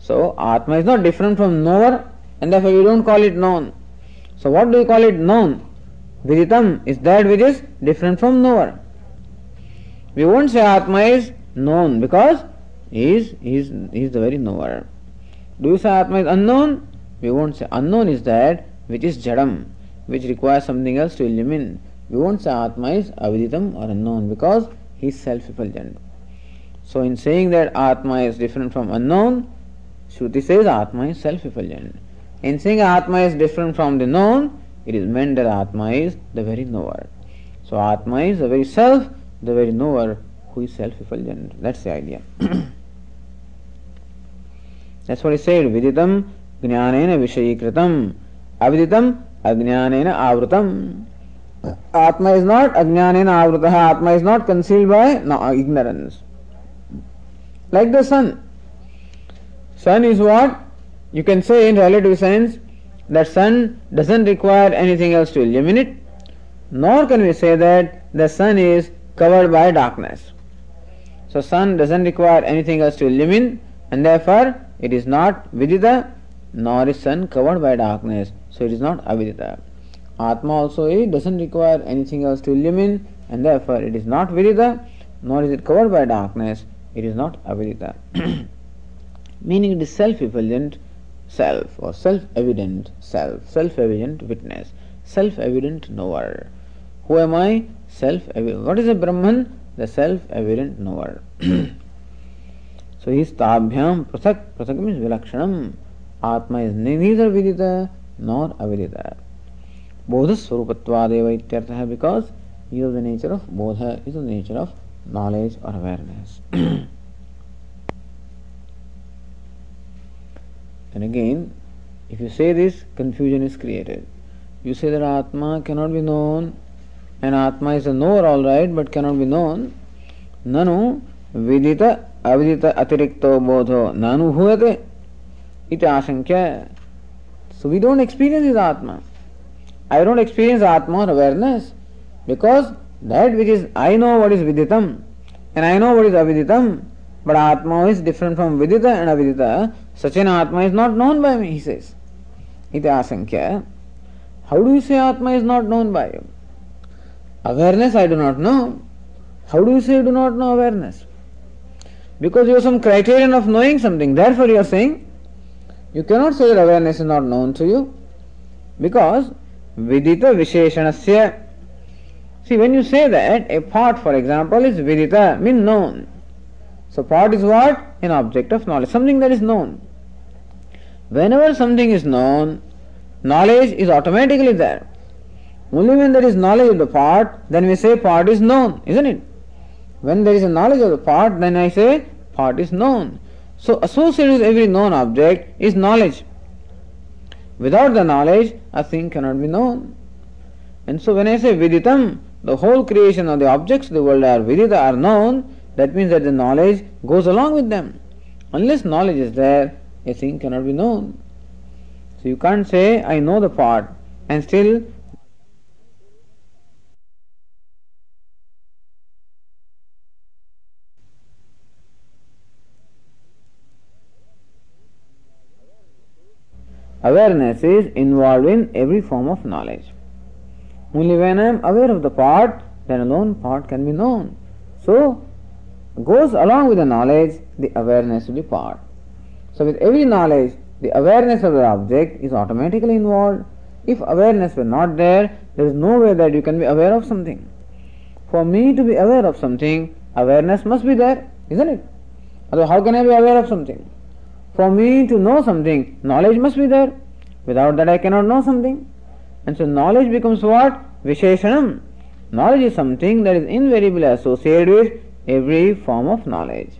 So Atma is not different from knower, and therefore you don't call it known. So what do you call it known? Viditam is that which is different from knower. We won't say Atma is known, because he is, he is, he is the very knower. Do you say Atma is unknown? We won't say. Unknown is that which is jadam, which requires something else to illumine. We won't say Atma is aviditam or unknown, because he is self-effulgent. So in saying that Atma is different from unknown, Shruti says Atma is self-effulgent. In saying Atma is different from the known, it is meant that Atma is the very knower. So Atma is the very self, the very knower who is self-effulgent. That's the idea. That's what he said. Viditam jnanena vishayikritam, aviditam ajnanena avrutam. Atma is not ajnanena avrutaha. Atma is not concealed by no, ignorance. Like the sun. Sun is what? You can say in relative sense that sun doesn't require anything else to illuminate it, nor can we say that the sun is covered by darkness. So sun doesn't require anything else to illumine, and therefore it is not vidita, nor is sun covered by darkness. So it is not avidita. Atma also it doesn't require anything else to illumine, and therefore it is not vidita, nor is it covered by darkness. It is not avidita. Meaning it is self-evident self or self-evident self, self-evident witness, self-evident knower. Who am I? Self-evident. What is a Brahman? The self-evident knower. So he is tabhyam prasak. Prasak means vilakshanam. Atma is neither vidita nor avidita. Bodha swarupattvadeva ityartha, because he is the nature of bodha, he is the nature of knowledge or awareness. And again, if you say this, confusion is created. You say that Atma cannot be known, and Atma is a knower, all right, but cannot be known. Nanu vidita avidita atirikto bodho nanu bhuvate iti ashankya. So we don't experience this Atma. I don't experience Atma or awareness, because that which is, I know what is viditam and I know what is aviditam, but Atma is different from vidita and avidita. Such an Atma is not known by me, he says. Iti asankhya. How do you say Atma is not known by you? Awareness I do not know. How do you say you do not know awareness? Because you have some criterion of knowing something. Therefore you are saying, you cannot say that awareness is not known to you, because vidita visheshanasya. See, when you say that, a pot, for example, is vidita, means known. So pot is what? An object of knowledge, something that is known. Whenever something is known, knowledge is automatically there. Only when there is knowledge of the pot, then we say pot is known, isn't it? When there is a knowledge of the pot, then I say pot is known. So associated with every known object is knowledge. Without the knowledge, a thing cannot be known. And so when I say viditam, the whole creation of the objects of the world are vidita, are known. That means that the knowledge goes along with them. Unless knowledge is there, a thing cannot be known. So you can't say, I know the pot, and still awareness is involved in every form of knowledge. Only when I am aware of the pot, then alone pot can be known. So goes along with the knowledge, the awareness of the part. So with every knowledge, the awareness of the object is automatically involved. If awareness were not there, there is no way that you can be aware of something. For me to be aware of something, awareness must be there, isn't it? Although how can I be aware of something? For me to know something, knowledge must be there. Without that I cannot know something. And so knowledge becomes what? Visheshanam. Knowledge is something that is invariably associated with every form of knowledge.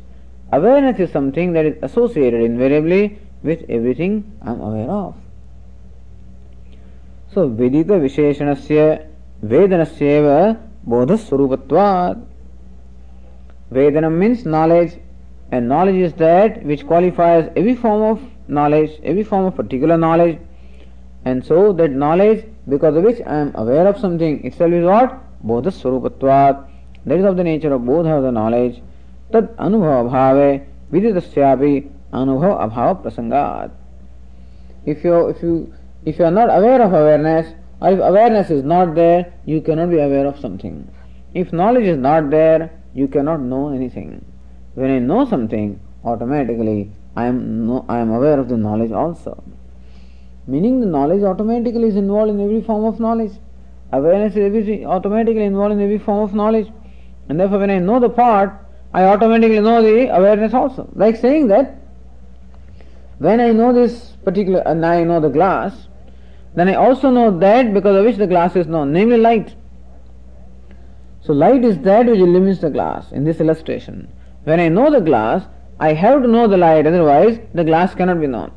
Awareness is something that is associated invariably with everything I am aware of. So, vidita visheshanasya vedanasyeva bodhasvarupatvat. Vedanam means knowledge, and knowledge is that which qualifies every form of knowledge, every form of particular knowledge. And so that knowledge, because of which I am aware of something, itself is what? Bodhasvarupatvat. That is of the nature of bodha, of the knowledge. Tad anubhava bhave viditasyapi anubhava abhava prasangat. If you if you if you are not aware of awareness, or if awareness is not there, you cannot be aware of something. If knowledge is not there, you cannot know anything. When I know something, automatically I am no, I am aware of the knowledge also. Meaning the knowledge automatically is involved in every form of knowledge. Awareness is every, automatically involved in every form of knowledge. And therefore, when I know the part, I automatically know the awareness also. Like saying that, when I know this particular, and I know the glass, then I also know that because of which the glass is known, namely light. So light is that which illumines the glass in this illustration. When I know the glass, I have to know the light, otherwise the glass cannot be known.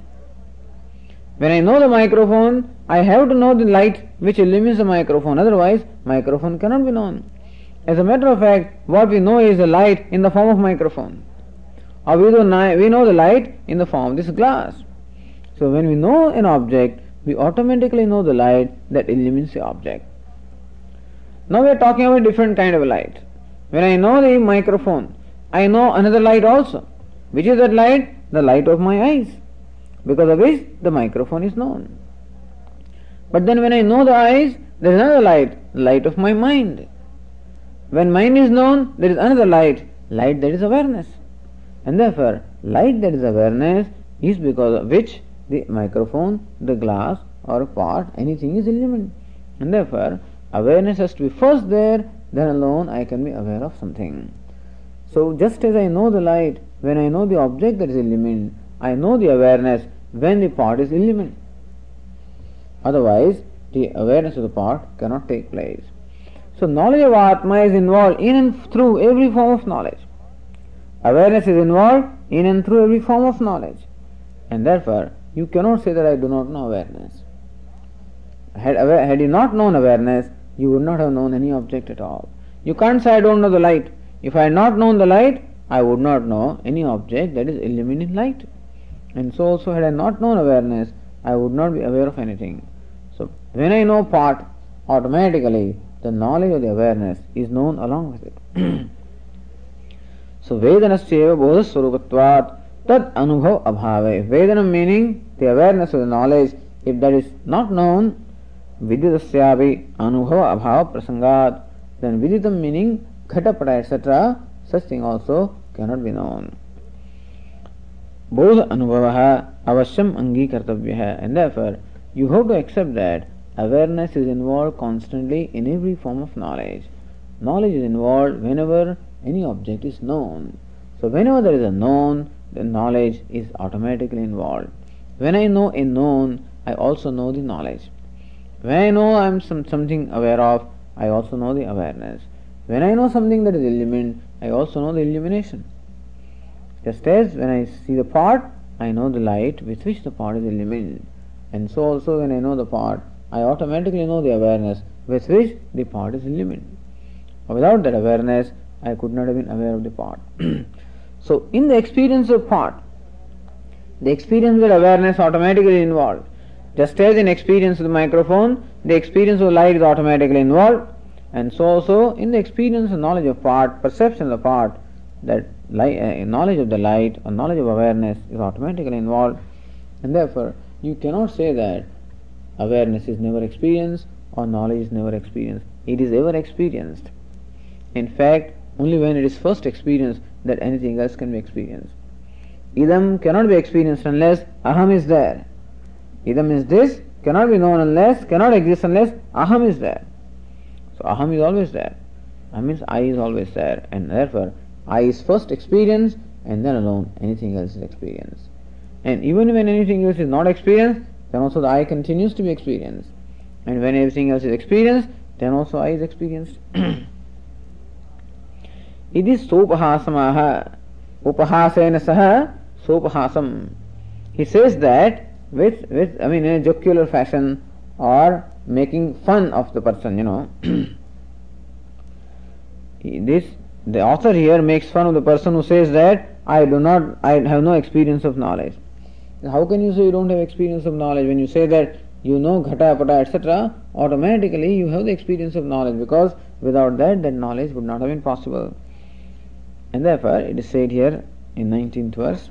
When I know the microphone, I have to know the light which illumines the microphone, otherwise microphone cannot be known. As a matter of fact, what we know is a light in the form of microphone. Or we, do not, we know the light in the form of this glass. So when we know an object, we automatically know the light that illumines the object. Now we are talking about a different kind of light. When I know the microphone, I know another light also. Which is that light? The light of my eyes, because of which the microphone is known. But then when I know the eyes, there is another light, light of my mind. When mind is known, there is another light, light that is awareness. And therefore, light that is awareness is because of which the microphone, the glass or pot, anything is illumined. And therefore, awareness has to be first there, then alone I can be aware of something. So just as I know the light, when I know the object that is illumined, I know the awareness when the pot is illumined. Otherwise, the awareness of the pot cannot take place. So knowledge of Atma is involved in and through every form of knowledge. Awareness is involved in and through every form of knowledge. And therefore, you cannot say that I do not know awareness. Had, aware, had you not known awareness, you would not have known any object at all. You can't say I don't know the light. If I had not known the light, I would not know any object that is illumined in light. And so also had I not known awareness, I would not be aware of anything. So when I know part, automatically the knowledge of the awareness is known along with it. So Vedanasya bodha swarupatvat tat anubhav abhave. Vedanam meaning the awareness of the knowledge. If that is not known, vidyadasyavi anubhav abhava prasangat, then viditam meaning ghatapata et cetera, such thing also cannot be known. Bodha anubhavaha avasyam angi kartavyaha, and therefore you have to accept that awareness is involved constantly in every form of knowledge. Knowledge is involved whenever any object is known. So whenever there is a known, the knowledge is automatically involved. When I know a known, I also know the knowledge. When I know I am some, something aware of, I also know the awareness. When I know something that is illumined, I also know the illumination. Just as when I see the pot, I know the light with which the pot is illumined. And so also when I know the pot, I automatically know the awareness with which the pot is illumined. Without that awareness, I could not have been aware of the pot. So, in the experience of pot, the experience of awareness automatically involved. Just as in experience of the microphone, the experience of light is automatically involved. And so also, in the experience of knowledge of part, perception of part, that light, uh, knowledge of the light or knowledge of awareness is automatically involved. And therefore, you cannot say that awareness is never experienced or knowledge is never experienced. It is ever experienced. In fact, only when it is first experienced that anything else can be experienced. Idam cannot be experienced unless aham is there. Idam is this, cannot be known unless, cannot exist unless aham is there. So aham is always there. Aham means I is always there, and therefore I is first experienced and then alone anything else is experienced. And even when anything else is not experienced, then also the I continues to be experienced. And when everything else is experienced, then also I is experienced. Idhi sopahasamaha upahasena saha sopahasam. He says that with, with I mean in a jocular fashion or making fun of the person, you know. This the author here makes fun of the person who says that I do not, I have no experience of knowledge. How can you say you don't have experience of knowledge when you say that you know ghata, pata, et cetera? Automatically you have the experience of knowledge, because without that, that knowledge would not have been possible. And therefore, it is said here in nineteenth verse,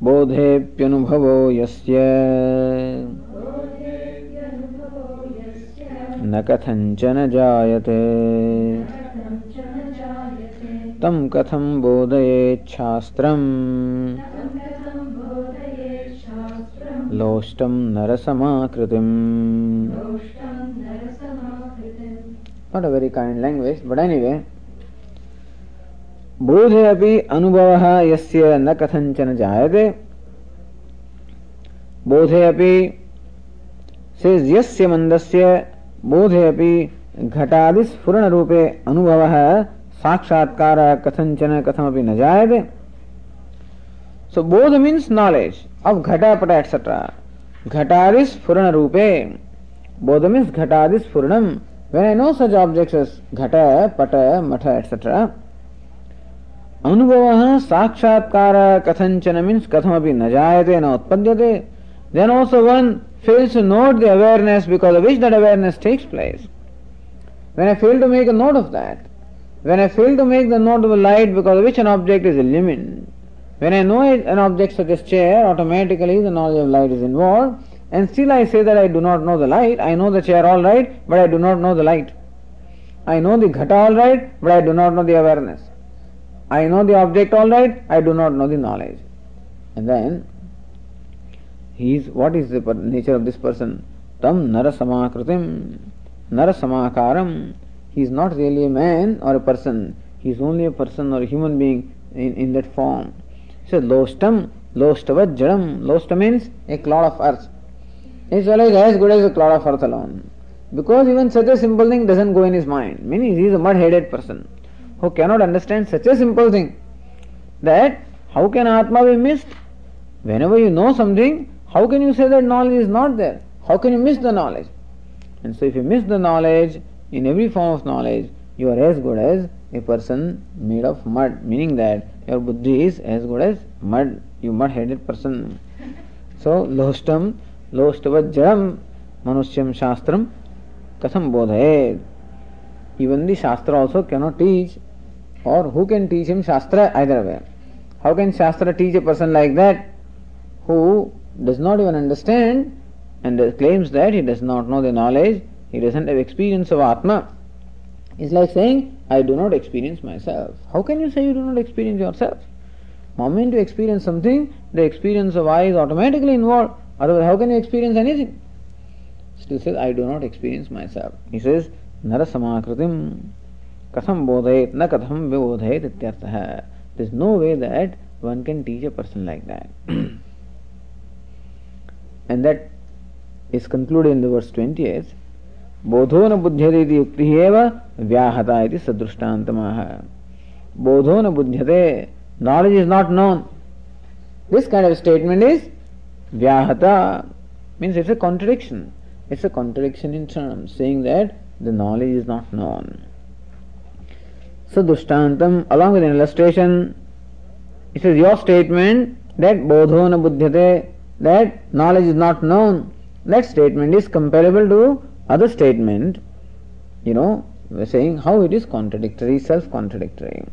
bodhe pyanubhavo yasya nakathanchana jayate tam katham bodhayet shastram loshtam narasamakritim. Not a very kind language, but anyway. Bodhe api anubhavaha yasya na kathanchana jayate. Bodhe api says yasya mandasya bodhe api ghatadis furana rupe anubhavaha sakshatkara kathanchana kathamapi na jayate. So bodh means knowledge of ghata, pata, et cetera. Ghatadis furana rupe. Bodh means ghatadis furanam. When I know such objects as ghata, pata, matha, et cetera, anubhavaha sakshatkara kathanchana means kathamapi na jayate na utpadyate. Then also one fails to note the awareness because of which that awareness takes place. When I fail to make a note of that, When I fail to make the notable light because of which an object is illumined, when I know it, an object such as chair, automatically the knowledge of light is involved, and still I say that I do not know the light. I know the chair all right, but I do not know the light. I know the ghata all right, but I do not know the awareness. I know the object all right, I do not know the knowledge. And then, he is, what is the nature of this person? Tam narasamakritim, narasamakaram. He is not really a man or a person. He is only a person or a human being in, in that form. So, lostam, lostavad jaram. Losta means a clod of earth. It's always as good as a clod of earth alone. Because even such a simple thing doesn't go in his mind. Meaning, he is a mud-headed person who cannot understand such a simple thing that how can Atma be missed? Whenever you know something, how can you say that knowledge is not there? How can you miss the knowledge? And so if you miss the knowledge, in every form of knowledge, you are as good as a person made of mud, meaning that your buddhi is as good as mud, you mud-headed person. So, lostam, lostavat jaram, manushyam shastram, katham bodhayet. Even the shastra also cannot teach, or who can teach him shastra, either way. How can shastra teach a person like that who does not even understand and claims that he does not know the knowledge, he doesn't have experience of Atma? It's like saying, I do not experience myself. How can you say you do not experience yourself? Moment you experience something, the experience of I is automatically involved. Otherwise, how can you experience anything? Still says, I do not experience myself. He says, Narasamakritim katham bodhayet na katham vibodhayet ityartha. There is no way that one can teach a person like that. And that is concluded in the verse twentieth. Bodho na buddhyate iti yuktihyeva vyahata iti sadrushtantamaha. Bodho na buddhyate. Knowledge is not known. This kind of statement is vyahata. Means it's a contradiction. It's a contradiction in terms, saying that the knowledge is not known. So, Dushtantam, along with an illustration, it says your statement that bodho na buddhyate, that knowledge is not known, that statement is comparable to other statement, you know, we're saying how it is contradictory, self-contradictory.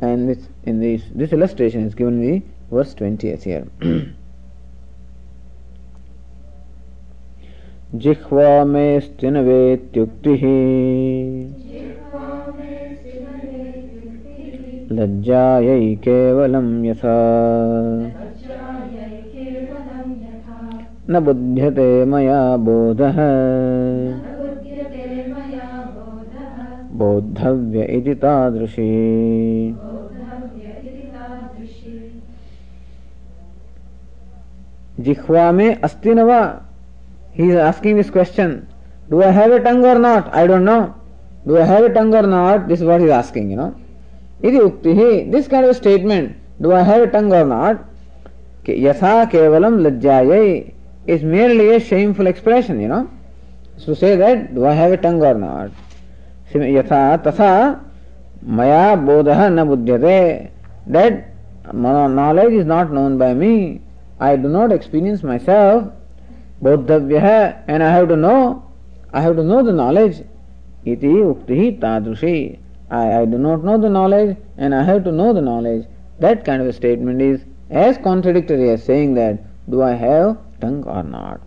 And with, in this, this illustration is given in the verse twenty as here. Jihva me stinavet yuktihi lajjayai kevalam yatha na buddhyate maya bodhaha bodhavya iti tadrushi. Jihva me astinava. He is asking this question. Do I have a tongue or not? I don't know. Do I have a tongue or not? This is what he is asking, you know. Iti uktihi, this kind of statement, do I have a tongue or not? Yatha kevalam lajjayai is merely a shameful expression, you know. So say that, do I have a tongue or not? Yatha tatha maya bodhaha na buddhyate. That knowledge is not known by me. I do not experience myself. Bodhavyaha, and I have to know, I have to know the knowledge. Iti uktihi tadrushi. I, I do not know the knowledge and I have to know the knowledge. That kind of a statement is as contradictory as saying that, do I have tongue or not?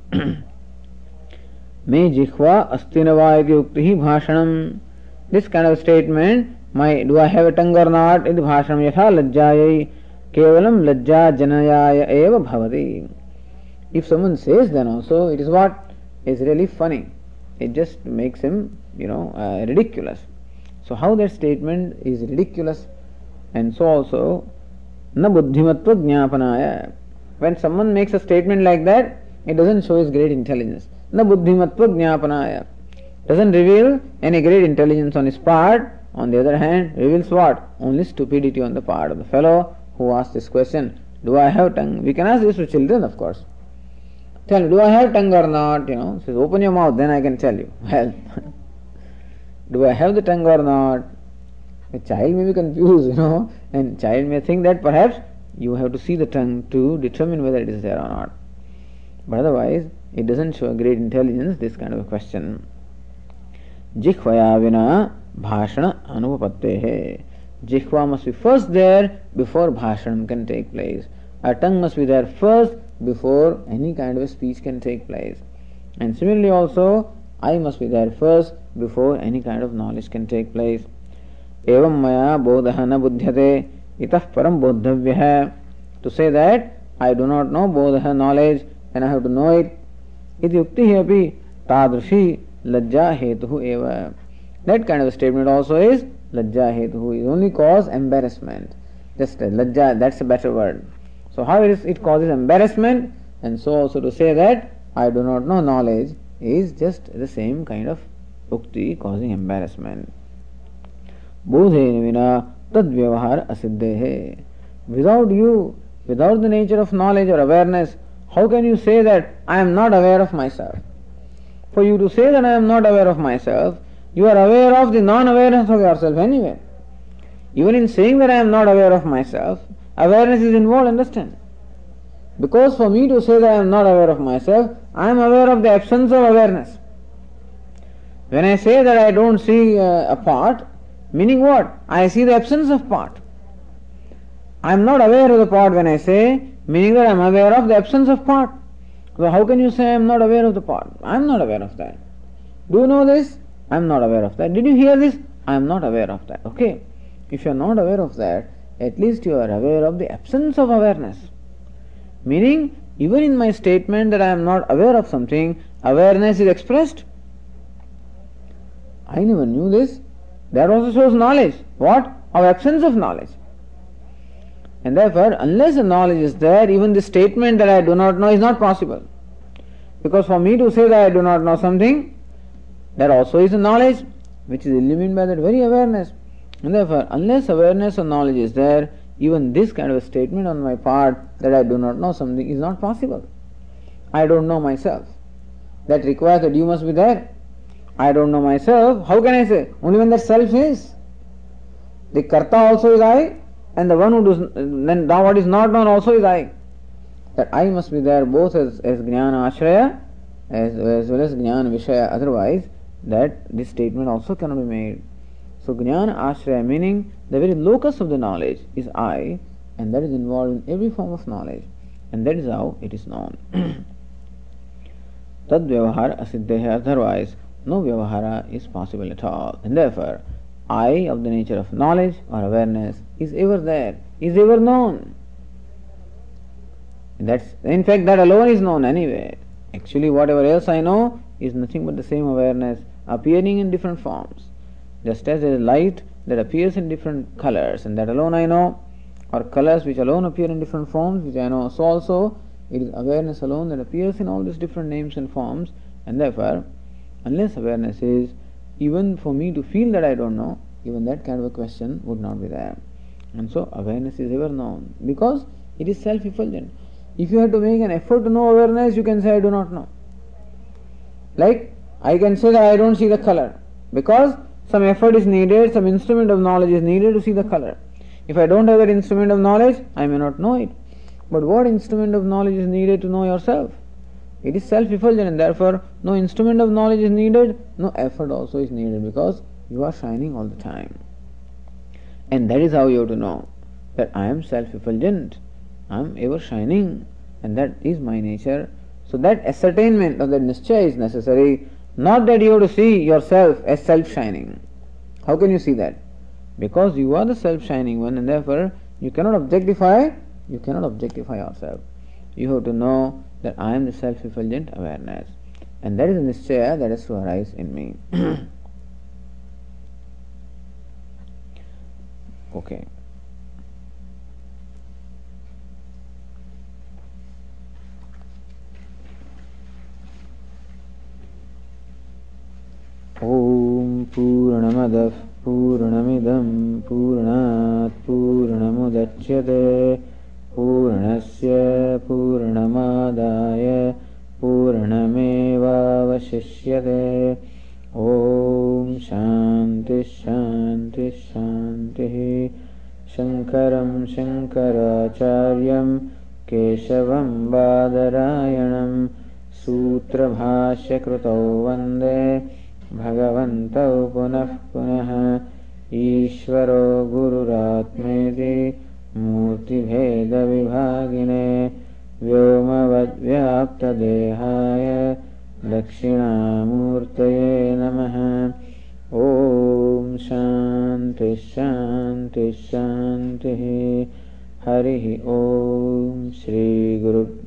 Me jihva astinava iti uktihi bhashanam. This kind of statement, my do I have a tongue or not? Iti bhashanam yatha lajjayai kevalam lajja janayaya eva bhavati. If someone says then also, it is what is really funny. It just makes him, you know, uh, ridiculous. So how that statement is ridiculous, and so also, na buddhimatva jñāpanāya. When someone makes a statement like that, it doesn't show his great intelligence. Na buddhimatva jñāpanāya. Doesn't reveal any great intelligence on his part. On the other hand, reveals what? Only stupidity on the part of the fellow who asked this question. Do I have tongue? We can ask this to children, of course. Tell me, do I have tongue or not? You know, says, open your mouth, then I can tell you. Well, do I have the tongue or not? The child may be confused, you know, and child may think that perhaps you have to see the tongue to determine whether it is there or not. But otherwise, it doesn't show great intelligence, this kind of a question. Jihvaya vina Bhashana anupapattehe. Jihva must be first there before bhashanam can take place. Our tongue must be there first before any kind of a speech can take place. And similarly also, I must be there first before any kind of knowledge can take place. Evam maya bodhana buddhyate itah param bodhavyaha. To say that I do not know bodha knowledge and I have to know it. Iti yuktihi api tadrushi lajja hetuhu eva. That kind of a statement also is lajja hetuhu, is only cause embarrassment. Just uh, lajja, that's a better word. So how it is, it causes embarrassment, and so also to say that I do not know knowledge is just the same kind of ukti causing embarrassment. Bodhe nivina tadvyavahar asiddehe. Without you, without the nature of knowledge or awareness, how can you say that I am not aware of myself? For you to say that I am not aware of myself, you are aware of the non-awareness of yourself anyway. Even in saying that I am not aware of myself, awareness is involved, understand? Because for me to say that I am not aware of myself, I am aware of the absence of awareness. When I say that I don't see uh, a part, meaning what? I see the absence of part. I am not aware of the part when I say, meaning that I am aware of the absence of part. So how can you say I am not aware of the part? I am not aware of that. Do you know this? I am not aware of that. Did you hear this? I am not aware of that. Okay. If you are not aware of that, at least you are aware of the absence of awareness. Meaning, even in my statement that I am not aware of something, awareness is expressed. I never knew this. That also shows knowledge. What? Of absence of knowledge. And therefore, unless the knowledge is there, even the statement that I do not know is not possible. Because for me to say that I do not know something, that also is a knowledge, which is illumined by that very awareness. And therefore, unless awareness or knowledge is there, even this kind of a statement on my part that I do not know something is not possible. I don't know myself. That requires that you must be there. I don't know myself. How can I say? Only when that self is. The karta also is I, and the one who does, then thou what is not known also is I. That I must be there both as, as Jnana Ashraya as, as well as Jnana Vishaya. Otherwise, that this statement also cannot be made. So Jnana Ashraya, meaning the very locus of the knowledge is I, and that is involved in every form of knowledge, and that is how it is known. Tad vyavahara asiddeha, otherwise no vyavahara is possible at all. And therefore, I of the nature of knowledge or awareness is ever there, is ever known. That's, in fact, that alone is known anyway. Actually, whatever else I know is nothing but the same awareness appearing in different forms. Just as there is light that appears in different colors, and that alone I know, or colors which alone appear in different forms, which I know, so also it is awareness alone that appears in all these different names and forms. And therefore, unless awareness is, even for me to feel that I don't know, even that kind of a question would not be there. And so awareness is ever known, because it is self-effulgent. If you have to make an effort to know awareness, you can say I do not know. Like, I can say that I don't see the color, because some effort is needed, some instrument of knowledge is needed to see the color. If I don't have that instrument of knowledge, I may not know it. But what instrument of knowledge is needed to know yourself? It is self-effulgent, and therefore no instrument of knowledge is needed, no effort also is needed, because you are shining all the time. And that is how you have to know that I am self-effulgent, I am ever shining, and that is my nature. So that ascertainment of that nischaya is necessary. Not that you have to see yourself as self-shining. How can you see that? Because you are the self-shining one, and therefore you cannot objectify, you cannot objectify yourself. You have to know that I am the self-effulgent awareness. And that is the nischaya that is to arise in me. Okay. Om Purnamadav Purnamidam Purnat Purnamudachyate Purnasya Purnamadaya Purnameva Vashishyate. Om Shanti Shanti Shanti. Shankaram Shankaracharyam Keshavam Badarayanam Sutra Bhashya Krutau Vande Bhagavantau punah punah Ishvaro Gururatmeti Murti Bheda Vibhagine Vyomavad Vyapta Dehaya Dakshinamurtaye Namaha Om Shanti Shanti Shanti Harihi Om Shri Guru